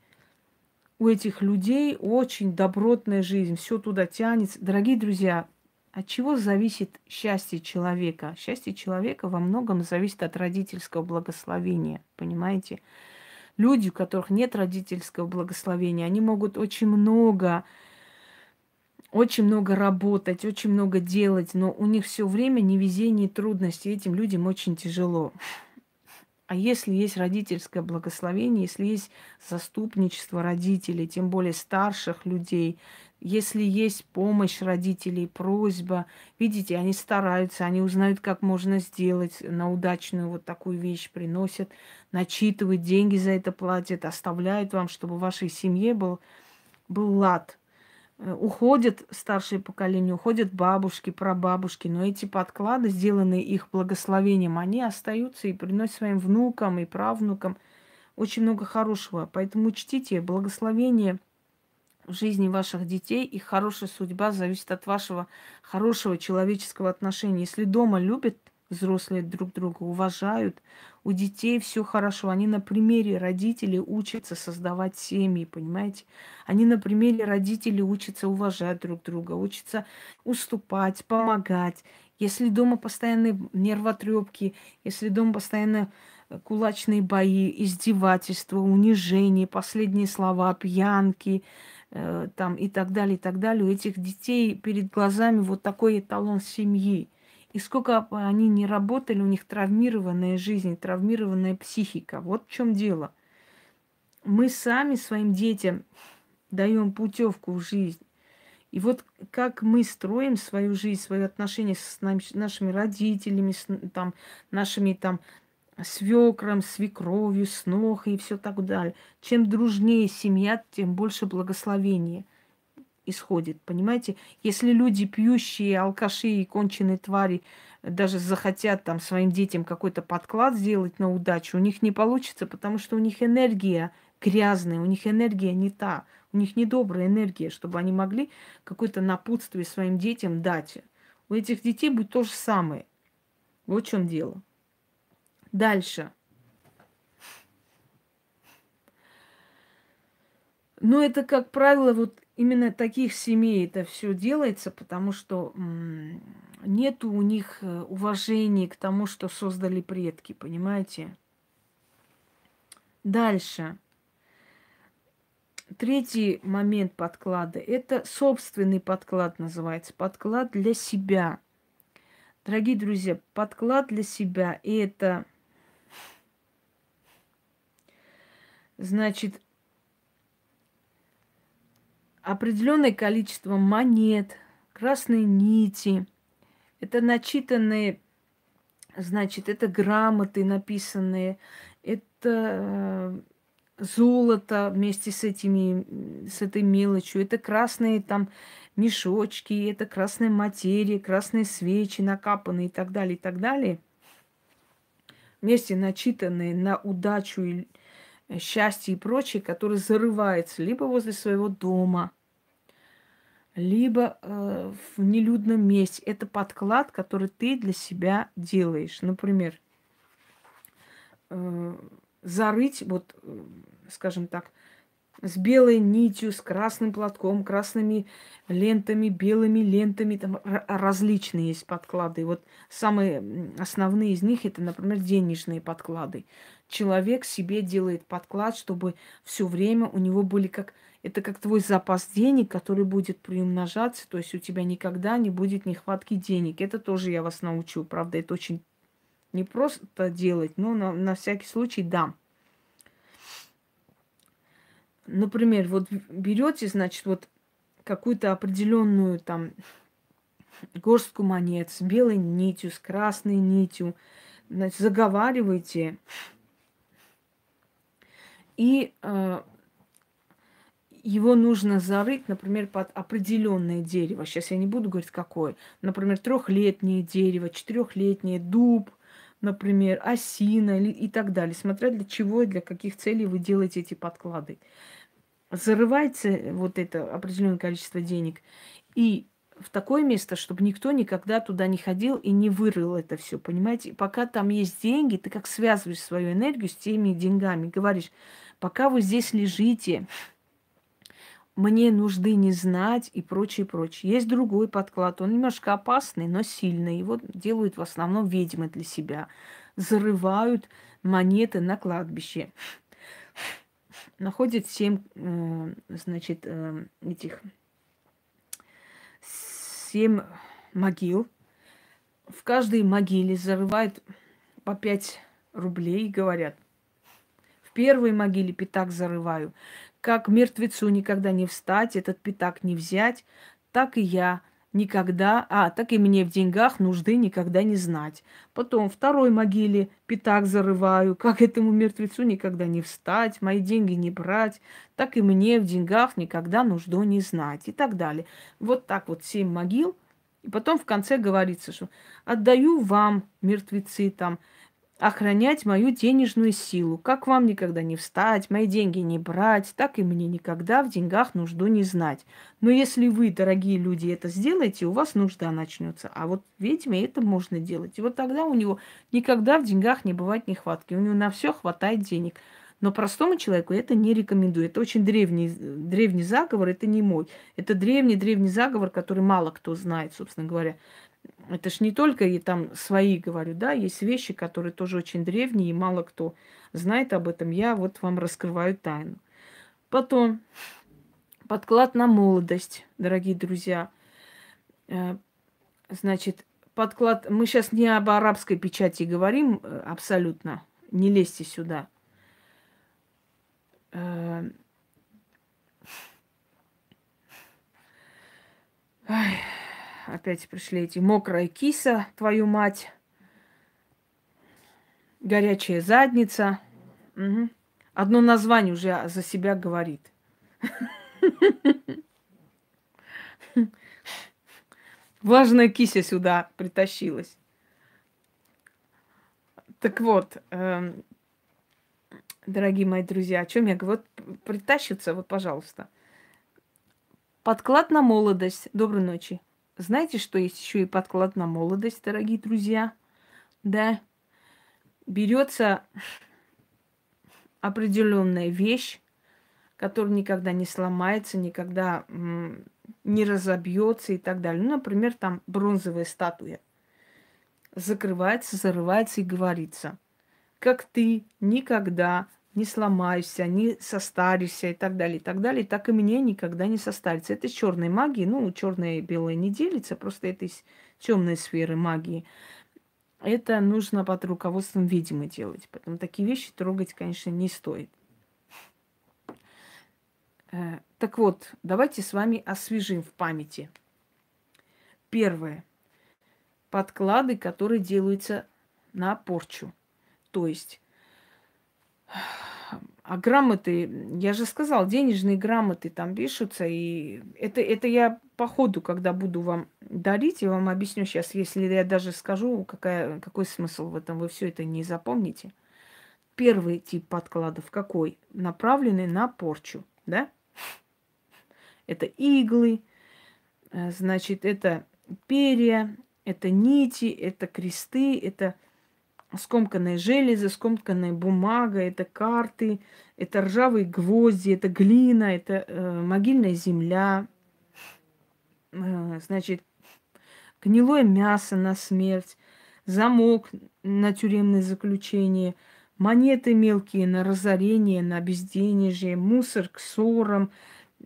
у этих людей очень добротная жизнь, все туда тянется. Дорогие друзья, от чего зависит счастье человека? Счастье человека во многом зависит от родительского благословения, понимаете? Люди, у которых нет родительского благословения, они могут очень много работать, очень много делать, но у них все время невезение и трудности, этим людям очень тяжело. А если есть родительское благословение, если есть заступничество родителей, тем более старших людей, если есть помощь родителей, просьба, видите, они стараются, они узнают, как можно сделать на удачную вот такую вещь, приносят, начитывают, деньги за это платят, оставляют вам, чтобы в вашей семье был лад. Уходят старшие поколения, уходят бабушки, прабабушки, но эти подклады, сделанные их благословением, они остаются и приносят своим внукам и правнукам очень много хорошего. Поэтому учтите, благословение в жизни ваших детей, их хорошая судьба зависит от вашего хорошего человеческого отношения. Если дома любят взрослые друг друга, уважают, у детей все хорошо. Они на примере родителей учатся создавать семьи, понимаете? Они на примере родителей учатся уважать друг друга, учатся уступать, помогать. Если дома постоянные нервотрепки, если дома постоянно кулачные бои, издевательства, унижения, последние слова, пьянки там и так далее, у этих детей перед глазами вот такой эталон семьи. И сколько бы они ни работали, у них травмированная жизнь, травмированная психика. Вот в чем дело. Мы сами своим детям даем путевку в жизнь. И вот как мы строим свою жизнь, свои отношения с нашими родителями, с там, нашими там, свекром, свекровью, снохой и все так далее. Чем дружнее семья, тем больше благословения исходит, понимаете? Если люди пьющие, алкаши и конченые твари даже захотят там своим детям какой-то подклад сделать на удачу, у них не получится, потому что у них энергия грязная, у них энергия не та, у них недобрая энергия, чтобы они могли какое-то напутствие своим детям дать. У этих детей будет то же самое. Вот в чем дело. Дальше. Но это, как правило, вот именно таких семей это все делается, потому что нет у них уважения к тому, что создали предки, понимаете? Дальше. Третий момент подклада – это собственный подклад называется, подклад для себя. Дорогие друзья, подклад для себя – это, значит, определенное количество монет, красные нити, это начитанные, значит, это грамоты написанные, это золото вместе с этой мелочью, это красные там мешочки, это красная материя, красные свечи накапанные и так далее, вместе начитанные на удачу, и счастье и прочее, которые зарываются либо возле своего дома, либо в нелюдном месте. Это подклад, который ты для себя делаешь. Например, зарыть, вот, скажем так, с белой нитью, с красным платком, красными лентами, белыми лентами. Там различные есть подклады. Вот самые основные из них – это, например, денежные подклады. Человек себе делает подклад, чтобы все время у него были как... Это как твой запас денег, который будет приумножаться, то есть у тебя никогда не будет нехватки денег. Это тоже я вас научу. Правда, это очень непросто делать, но на всякий случай дам. Например, вот берете, значит, вот какую-то определенную там горстку монет с белой нитью, с красной нитью, значит, заговариваете и его нужно зарыть, например, под определенное дерево. Сейчас я не буду говорить, какое. Например, 3-летнее дерево, 4-летнее дуб, например, осина и так далее. Смотря для чего и для каких целей вы делаете эти подклады. Зарывается вот это определенное количество денег и в такое место, чтобы никто никогда туда не ходил и не вырыл это все, понимаете? И пока там есть деньги, ты как связываешь свою энергию с теми деньгами. Говоришь, пока вы здесь лежите, мне нужды не знать и прочее, прочее. Есть другой подклад, он немножко опасный, но сильный. Его делают в основном ведьмы для себя. Зарывают монеты на кладбище. Находят 7 могил. В каждой могиле зарывают по 5 рублей и говорят, в первой могиле пятак зарываю. Как мертвецу никогда не встать, этот пятак не взять, так и я никогда, так и мне в деньгах нужды никогда не знать. Потом второй могиле пятак зарываю, как этому мертвецу никогда не встать, мои деньги не брать, так и мне в деньгах никогда нужду не знать и так далее. Вот так вот 7 могил. И потом в конце говорится, что отдаю вам, мертвецы, там, охранять мою денежную силу. Как вам никогда не встать, мои деньги не брать, так и мне никогда в деньгах нужду не знать. Но если вы, дорогие люди, это сделаете, у вас нужда начнется. А вот ведьме это можно делать. И вот тогда у него никогда в деньгах не бывает нехватки. У него на все хватает денег. Но простому человеку это не рекомендую. Это очень древний заговор, это не мой. Это древний заговор, который мало кто знает, собственно говоря. Это ж не только и там свои, говорю, да, есть вещи, которые тоже очень древние, и мало кто знает об этом. Я вот вам раскрываю тайну. Потом подклад на молодость, дорогие друзья. Значит, подклад... Мы сейчас не об арабской печати говорим абсолютно. Не лезьте сюда. Ай... Опять пришли эти мокрая киса, твою мать, горячая задница. Угу. Одно название уже за себя говорит. Влажная кися сюда притащилась. Так вот, дорогие мои друзья, о чем я говорю? Вот притащится, вот, пожалуйста. Подклад на молодость. Доброй ночи. Знаете, что есть еще и подклад на молодость, дорогие друзья? Да. Берется определенная вещь, который никогда не сломается, никогда не разобьется и так далее. Ну, например, там бронзовая статуя. Закрывается, зарывается и говорится: как ты никогда не сломаешься, не состаришься и так далее, и так далее, так и мне никогда не состарится. Это из черной магии, ну, черное и белое не делится, просто это из темной сферы магии. Это нужно под руководством ведьмы делать, поэтому такие вещи трогать, конечно, не стоит. Так вот, давайте с вами освежим в памяти. Первое. Подклады, которые делаются на порчу. То есть, а грамоты, я же сказал, денежные грамоты там пишутся. И это я по ходу, когда буду вам дарить, я вам объясню сейчас, если я даже скажу, какой смысл в этом, вы все это не запомните. Первый тип подкладов какой? Направленный на порчу, да? Это иглы, значит, это перья, это нити, это кресты, это скомканное железо, скомканная бумага, это карты, это ржавые гвозди, это глина, это могильная земля, значит, гнилое мясо на смерть, замок на тюремное заключение, монеты мелкие на разорение, на безденежье, мусор к ссорам,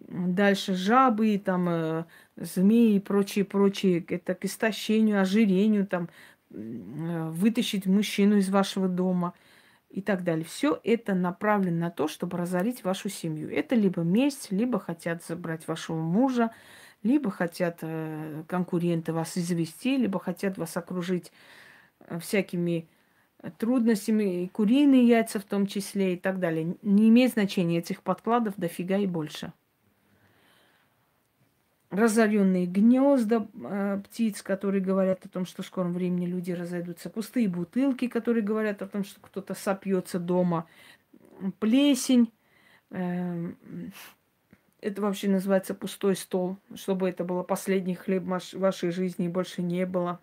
дальше жабы, там, змеи и прочее, это к истощению, ожирению, там, вытащить мужчину из вашего дома и так далее. Все это направлено на то, чтобы разорить вашу семью. Это либо месть, либо хотят забрать вашего мужа, либо хотят конкуренты вас извести, либо хотят вас окружить всякими трудностями, и куриные яйца в том числе и так далее. Не имеет значения, этих подкладов дофига и больше. Разоренные гнезда птиц, которые говорят о том, что в скором времени люди разойдутся. Пустые бутылки, которые говорят о том, что кто-то сопьется дома. Плесень. Это вообще называется пустой стол, чтобы это было последний хлеб вашей жизни и больше не было.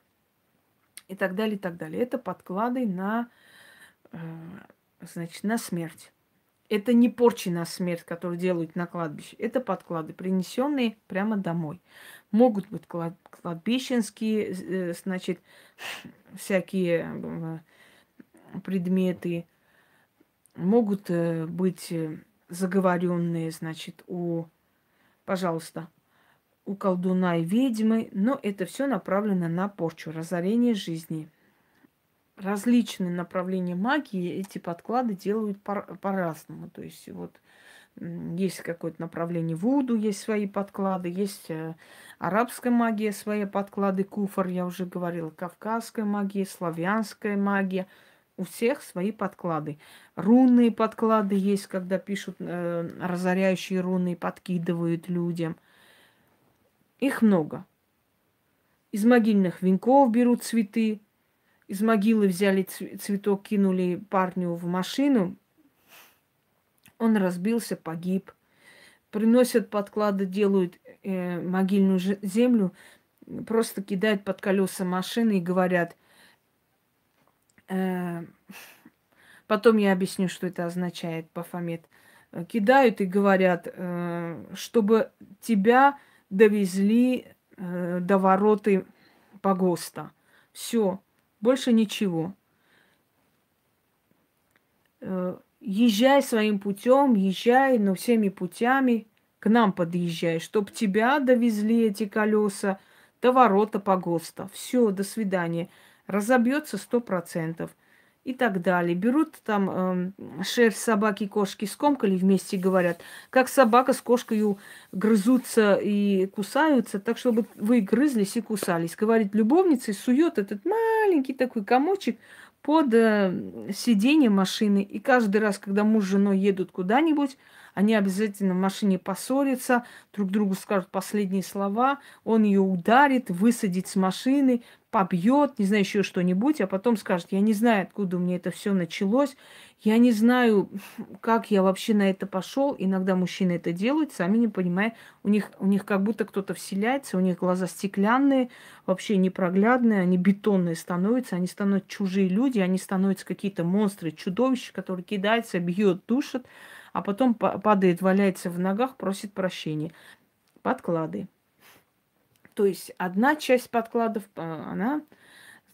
И так далее, и так далее. Это подклады на, значит, на смерть. Это не порчи на смерть, которую делают на кладбище. Это подклады, принесенные прямо домой. Могут быть кладбищенские, значит, всякие предметы. Могут быть заговоренные, значит, пожалуйста, у колдуна и ведьмы. Но это все направлено на порчу, разорение жизни. Различные направления магии эти подклады делают по-разному. То есть вот есть какое-то направление вуду, есть свои подклады, есть арабская магия, свои подклады, куфр, я уже говорила, кавказская магия, славянская магия. У всех свои подклады. Рунные подклады есть, когда пишут разоряющие руны, подкидывают людям. Их много. Из могильных венков берут цветы. Из могилы взяли цветок, кинули парню в машину. Он разбился, погиб. Приносят подклады, делают могильную землю, просто кидают под колеса машины и говорят. Потом я объясню, что это означает, Бафомет. Кидают и говорят, чтобы тебя довезли до вороты погоста. Все. Больше ничего. Езжай своим путем, езжай, но всеми путями к нам подъезжай, чтоб тебя довезли эти колеса до ворота погоста. Все, до свидания. Разобьется 100%. И так далее. Берут там шерсть собаки, кошки скомкали вместе, говорят, как собака с кошкой грызутся и кусаются, так чтобы вы грызлись и кусались. Говорит, любовница сует этот маленький такой комочек под сиденье машины. И каждый раз, когда муж с женой едут куда-нибудь, они обязательно в машине поссорятся, друг другу скажут последние слова, он ее ударит, высадит с машины, побьет, не знаю, еще что-нибудь, а потом скажет, я не знаю, откуда у меня это все началось, я не знаю, как я вообще на это пошел. Иногда мужчины это делают, сами не понимая, у них как будто кто-то вселяется, у них глаза стеклянные, вообще непроглядные, они бетонные становятся, они становятся чужие люди, они становятся какие-то монстры, чудовища, которые кидаются, бьют, душат, а потом падает, валяется в ногах, просит прощения. Подклады. То есть одна часть подкладов, она,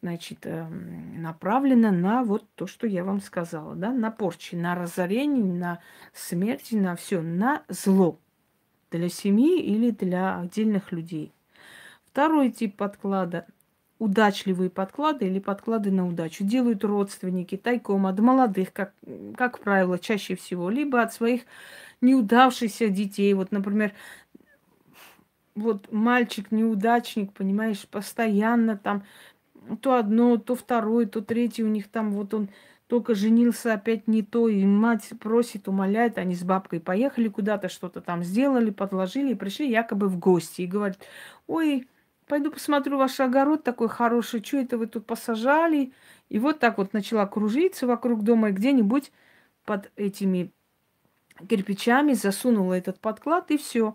значит, направлена на вот то, что я вам сказала, да, на порчи, на разорение, на смерть, на все, на зло для семьи или для отдельных людей. Второй тип подклада – удачливые подклады или подклады на удачу. Делают родственники тайком от молодых, как правило, чаще всего, либо от своих неудавшихся детей. Вот, например, вот мальчик-неудачник, понимаешь, постоянно там то одно, то второе, то третье у них там, вот он только женился, опять не то, и мать просит, умоляет, они с бабкой поехали куда-то, что-то там сделали, подложили, и пришли якобы в гости, и говорят, ой, пойду посмотрю ваш огород такой хороший, что это вы тут посажали, и вот так вот начала кружиться вокруг дома, и где-нибудь под этими кирпичами засунула этот подклад, и все.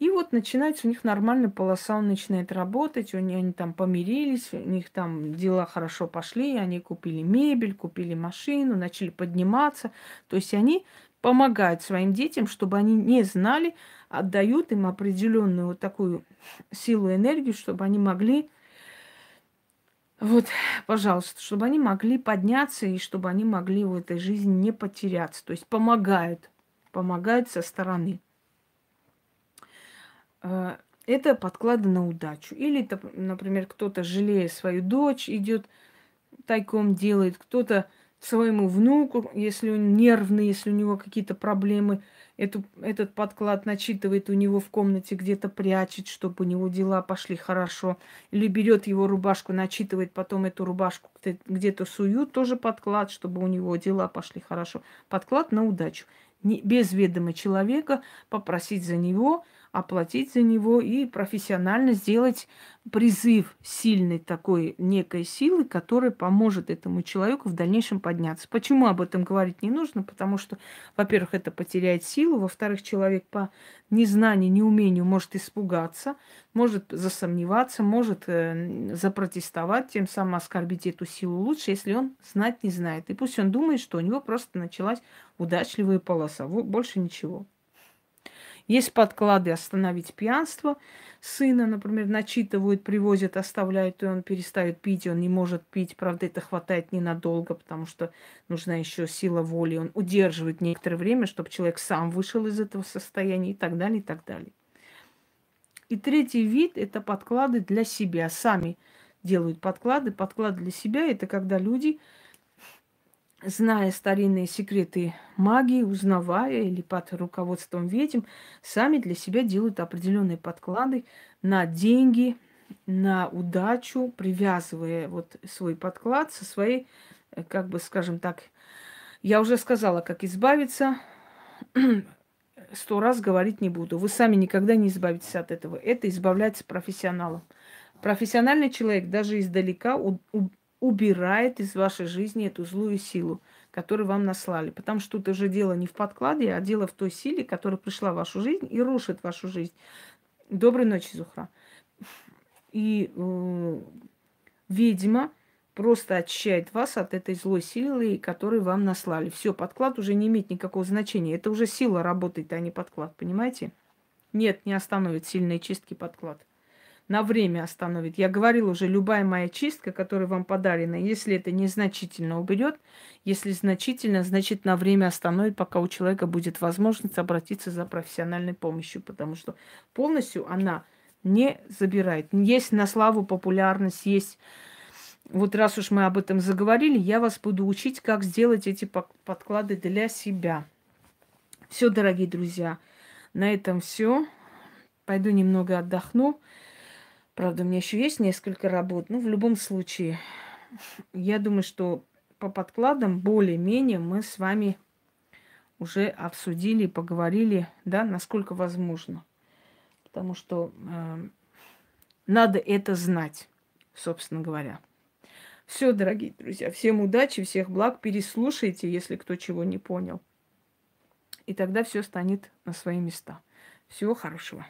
И вот начинается у них нормальная полоса, он начинает работать, они там помирились, у них там дела хорошо пошли, они купили мебель, купили машину, начали подниматься. То есть они помогают своим детям, чтобы они не знали, отдают им определенную вот такую силу, энергию, чтобы они могли, вот, пожалуйста, чтобы они могли подняться и чтобы они могли в этой жизни не потеряться. То есть помогают со стороны. Это подклады на удачу. Или, например, кто-то, жалея свою дочь, идет тайком делает, кто-то своему внуку, если он нервный, если у него какие-то проблемы, этот подклад начитывает у него в комнате, где-то прячет, чтобы у него дела пошли хорошо. Или берет его рубашку, начитывает, потом эту рубашку где-то суют, тоже подклад, чтобы у него дела пошли хорошо. Подклад на удачу. Без ведома человека попросить за него, оплатить за него и профессионально сделать призыв сильной такой некой силы, которая поможет этому человеку в дальнейшем подняться. Почему об этом говорить не нужно? Потому что, во-первых, это потеряет силу, во-вторых, человек по незнанию, неумению может испугаться, может засомневаться, может запротестовать, тем самым оскорбить эту силу. Лучше, если он знать не знает. И пусть он думает, что у него просто началась удачливая полоса, больше ничего. Есть подклады остановить пьянство. Сына, например, начитывают, привозят, оставляют, и он перестает пить, он не может пить. Правда, это хватает ненадолго, потому что нужна еще сила воли. Он удерживает некоторое время, чтобы человек сам вышел из этого состояния и так далее, и так далее. И третий вид – это подклады для себя. Сами делают подклады. Подклады для себя – это когда люди, зная старинные секреты магии, узнавая или под руководством ведьм, сами для себя делают определенные подклады на деньги, на удачу, привязывая вот свой подклад со своей, как бы, скажем так, я уже сказала, как избавиться, 100 раз говорить не буду. Вы сами никогда не избавитесь от этого. Это избавляется профессионалом. Профессиональный человек даже издалека убирает из вашей жизни эту злую силу, которую вам наслали. Потому что тут уже дело не в подкладе, а дело в той силе, которая пришла в вашу жизнь и рушит вашу жизнь. Доброй ночи, Зухра. И ведьма просто очищает вас от этой злой силы, которую вам наслали. Все, подклад уже не имеет никакого значения. Это уже сила работает, а не подклад, понимаете? Нет, не остановит сильные чистки подклад. На время остановит. Я говорила уже, любая моя чистка, которая вам подарена, если это незначительно, уберет. Если значительно, значит, на время остановит, пока у человека будет возможность обратиться за профессиональной помощью. Потому что полностью она не забирает. Есть на славу, популярность, есть... Вот раз уж мы об этом заговорили, я вас буду учить, как сделать эти подклады для себя. Все, дорогие друзья, на этом все. Пойду немного отдохну. Правда, у меня еще есть несколько работ, но в любом случае, я думаю, что по подкладам более-менее мы с вами уже обсудили и поговорили, да, насколько возможно. Потому что надо это знать, собственно говоря. Все, дорогие друзья, всем удачи, всех благ, переслушайте, если кто чего не понял. И тогда все станет на свои места. Всего хорошего.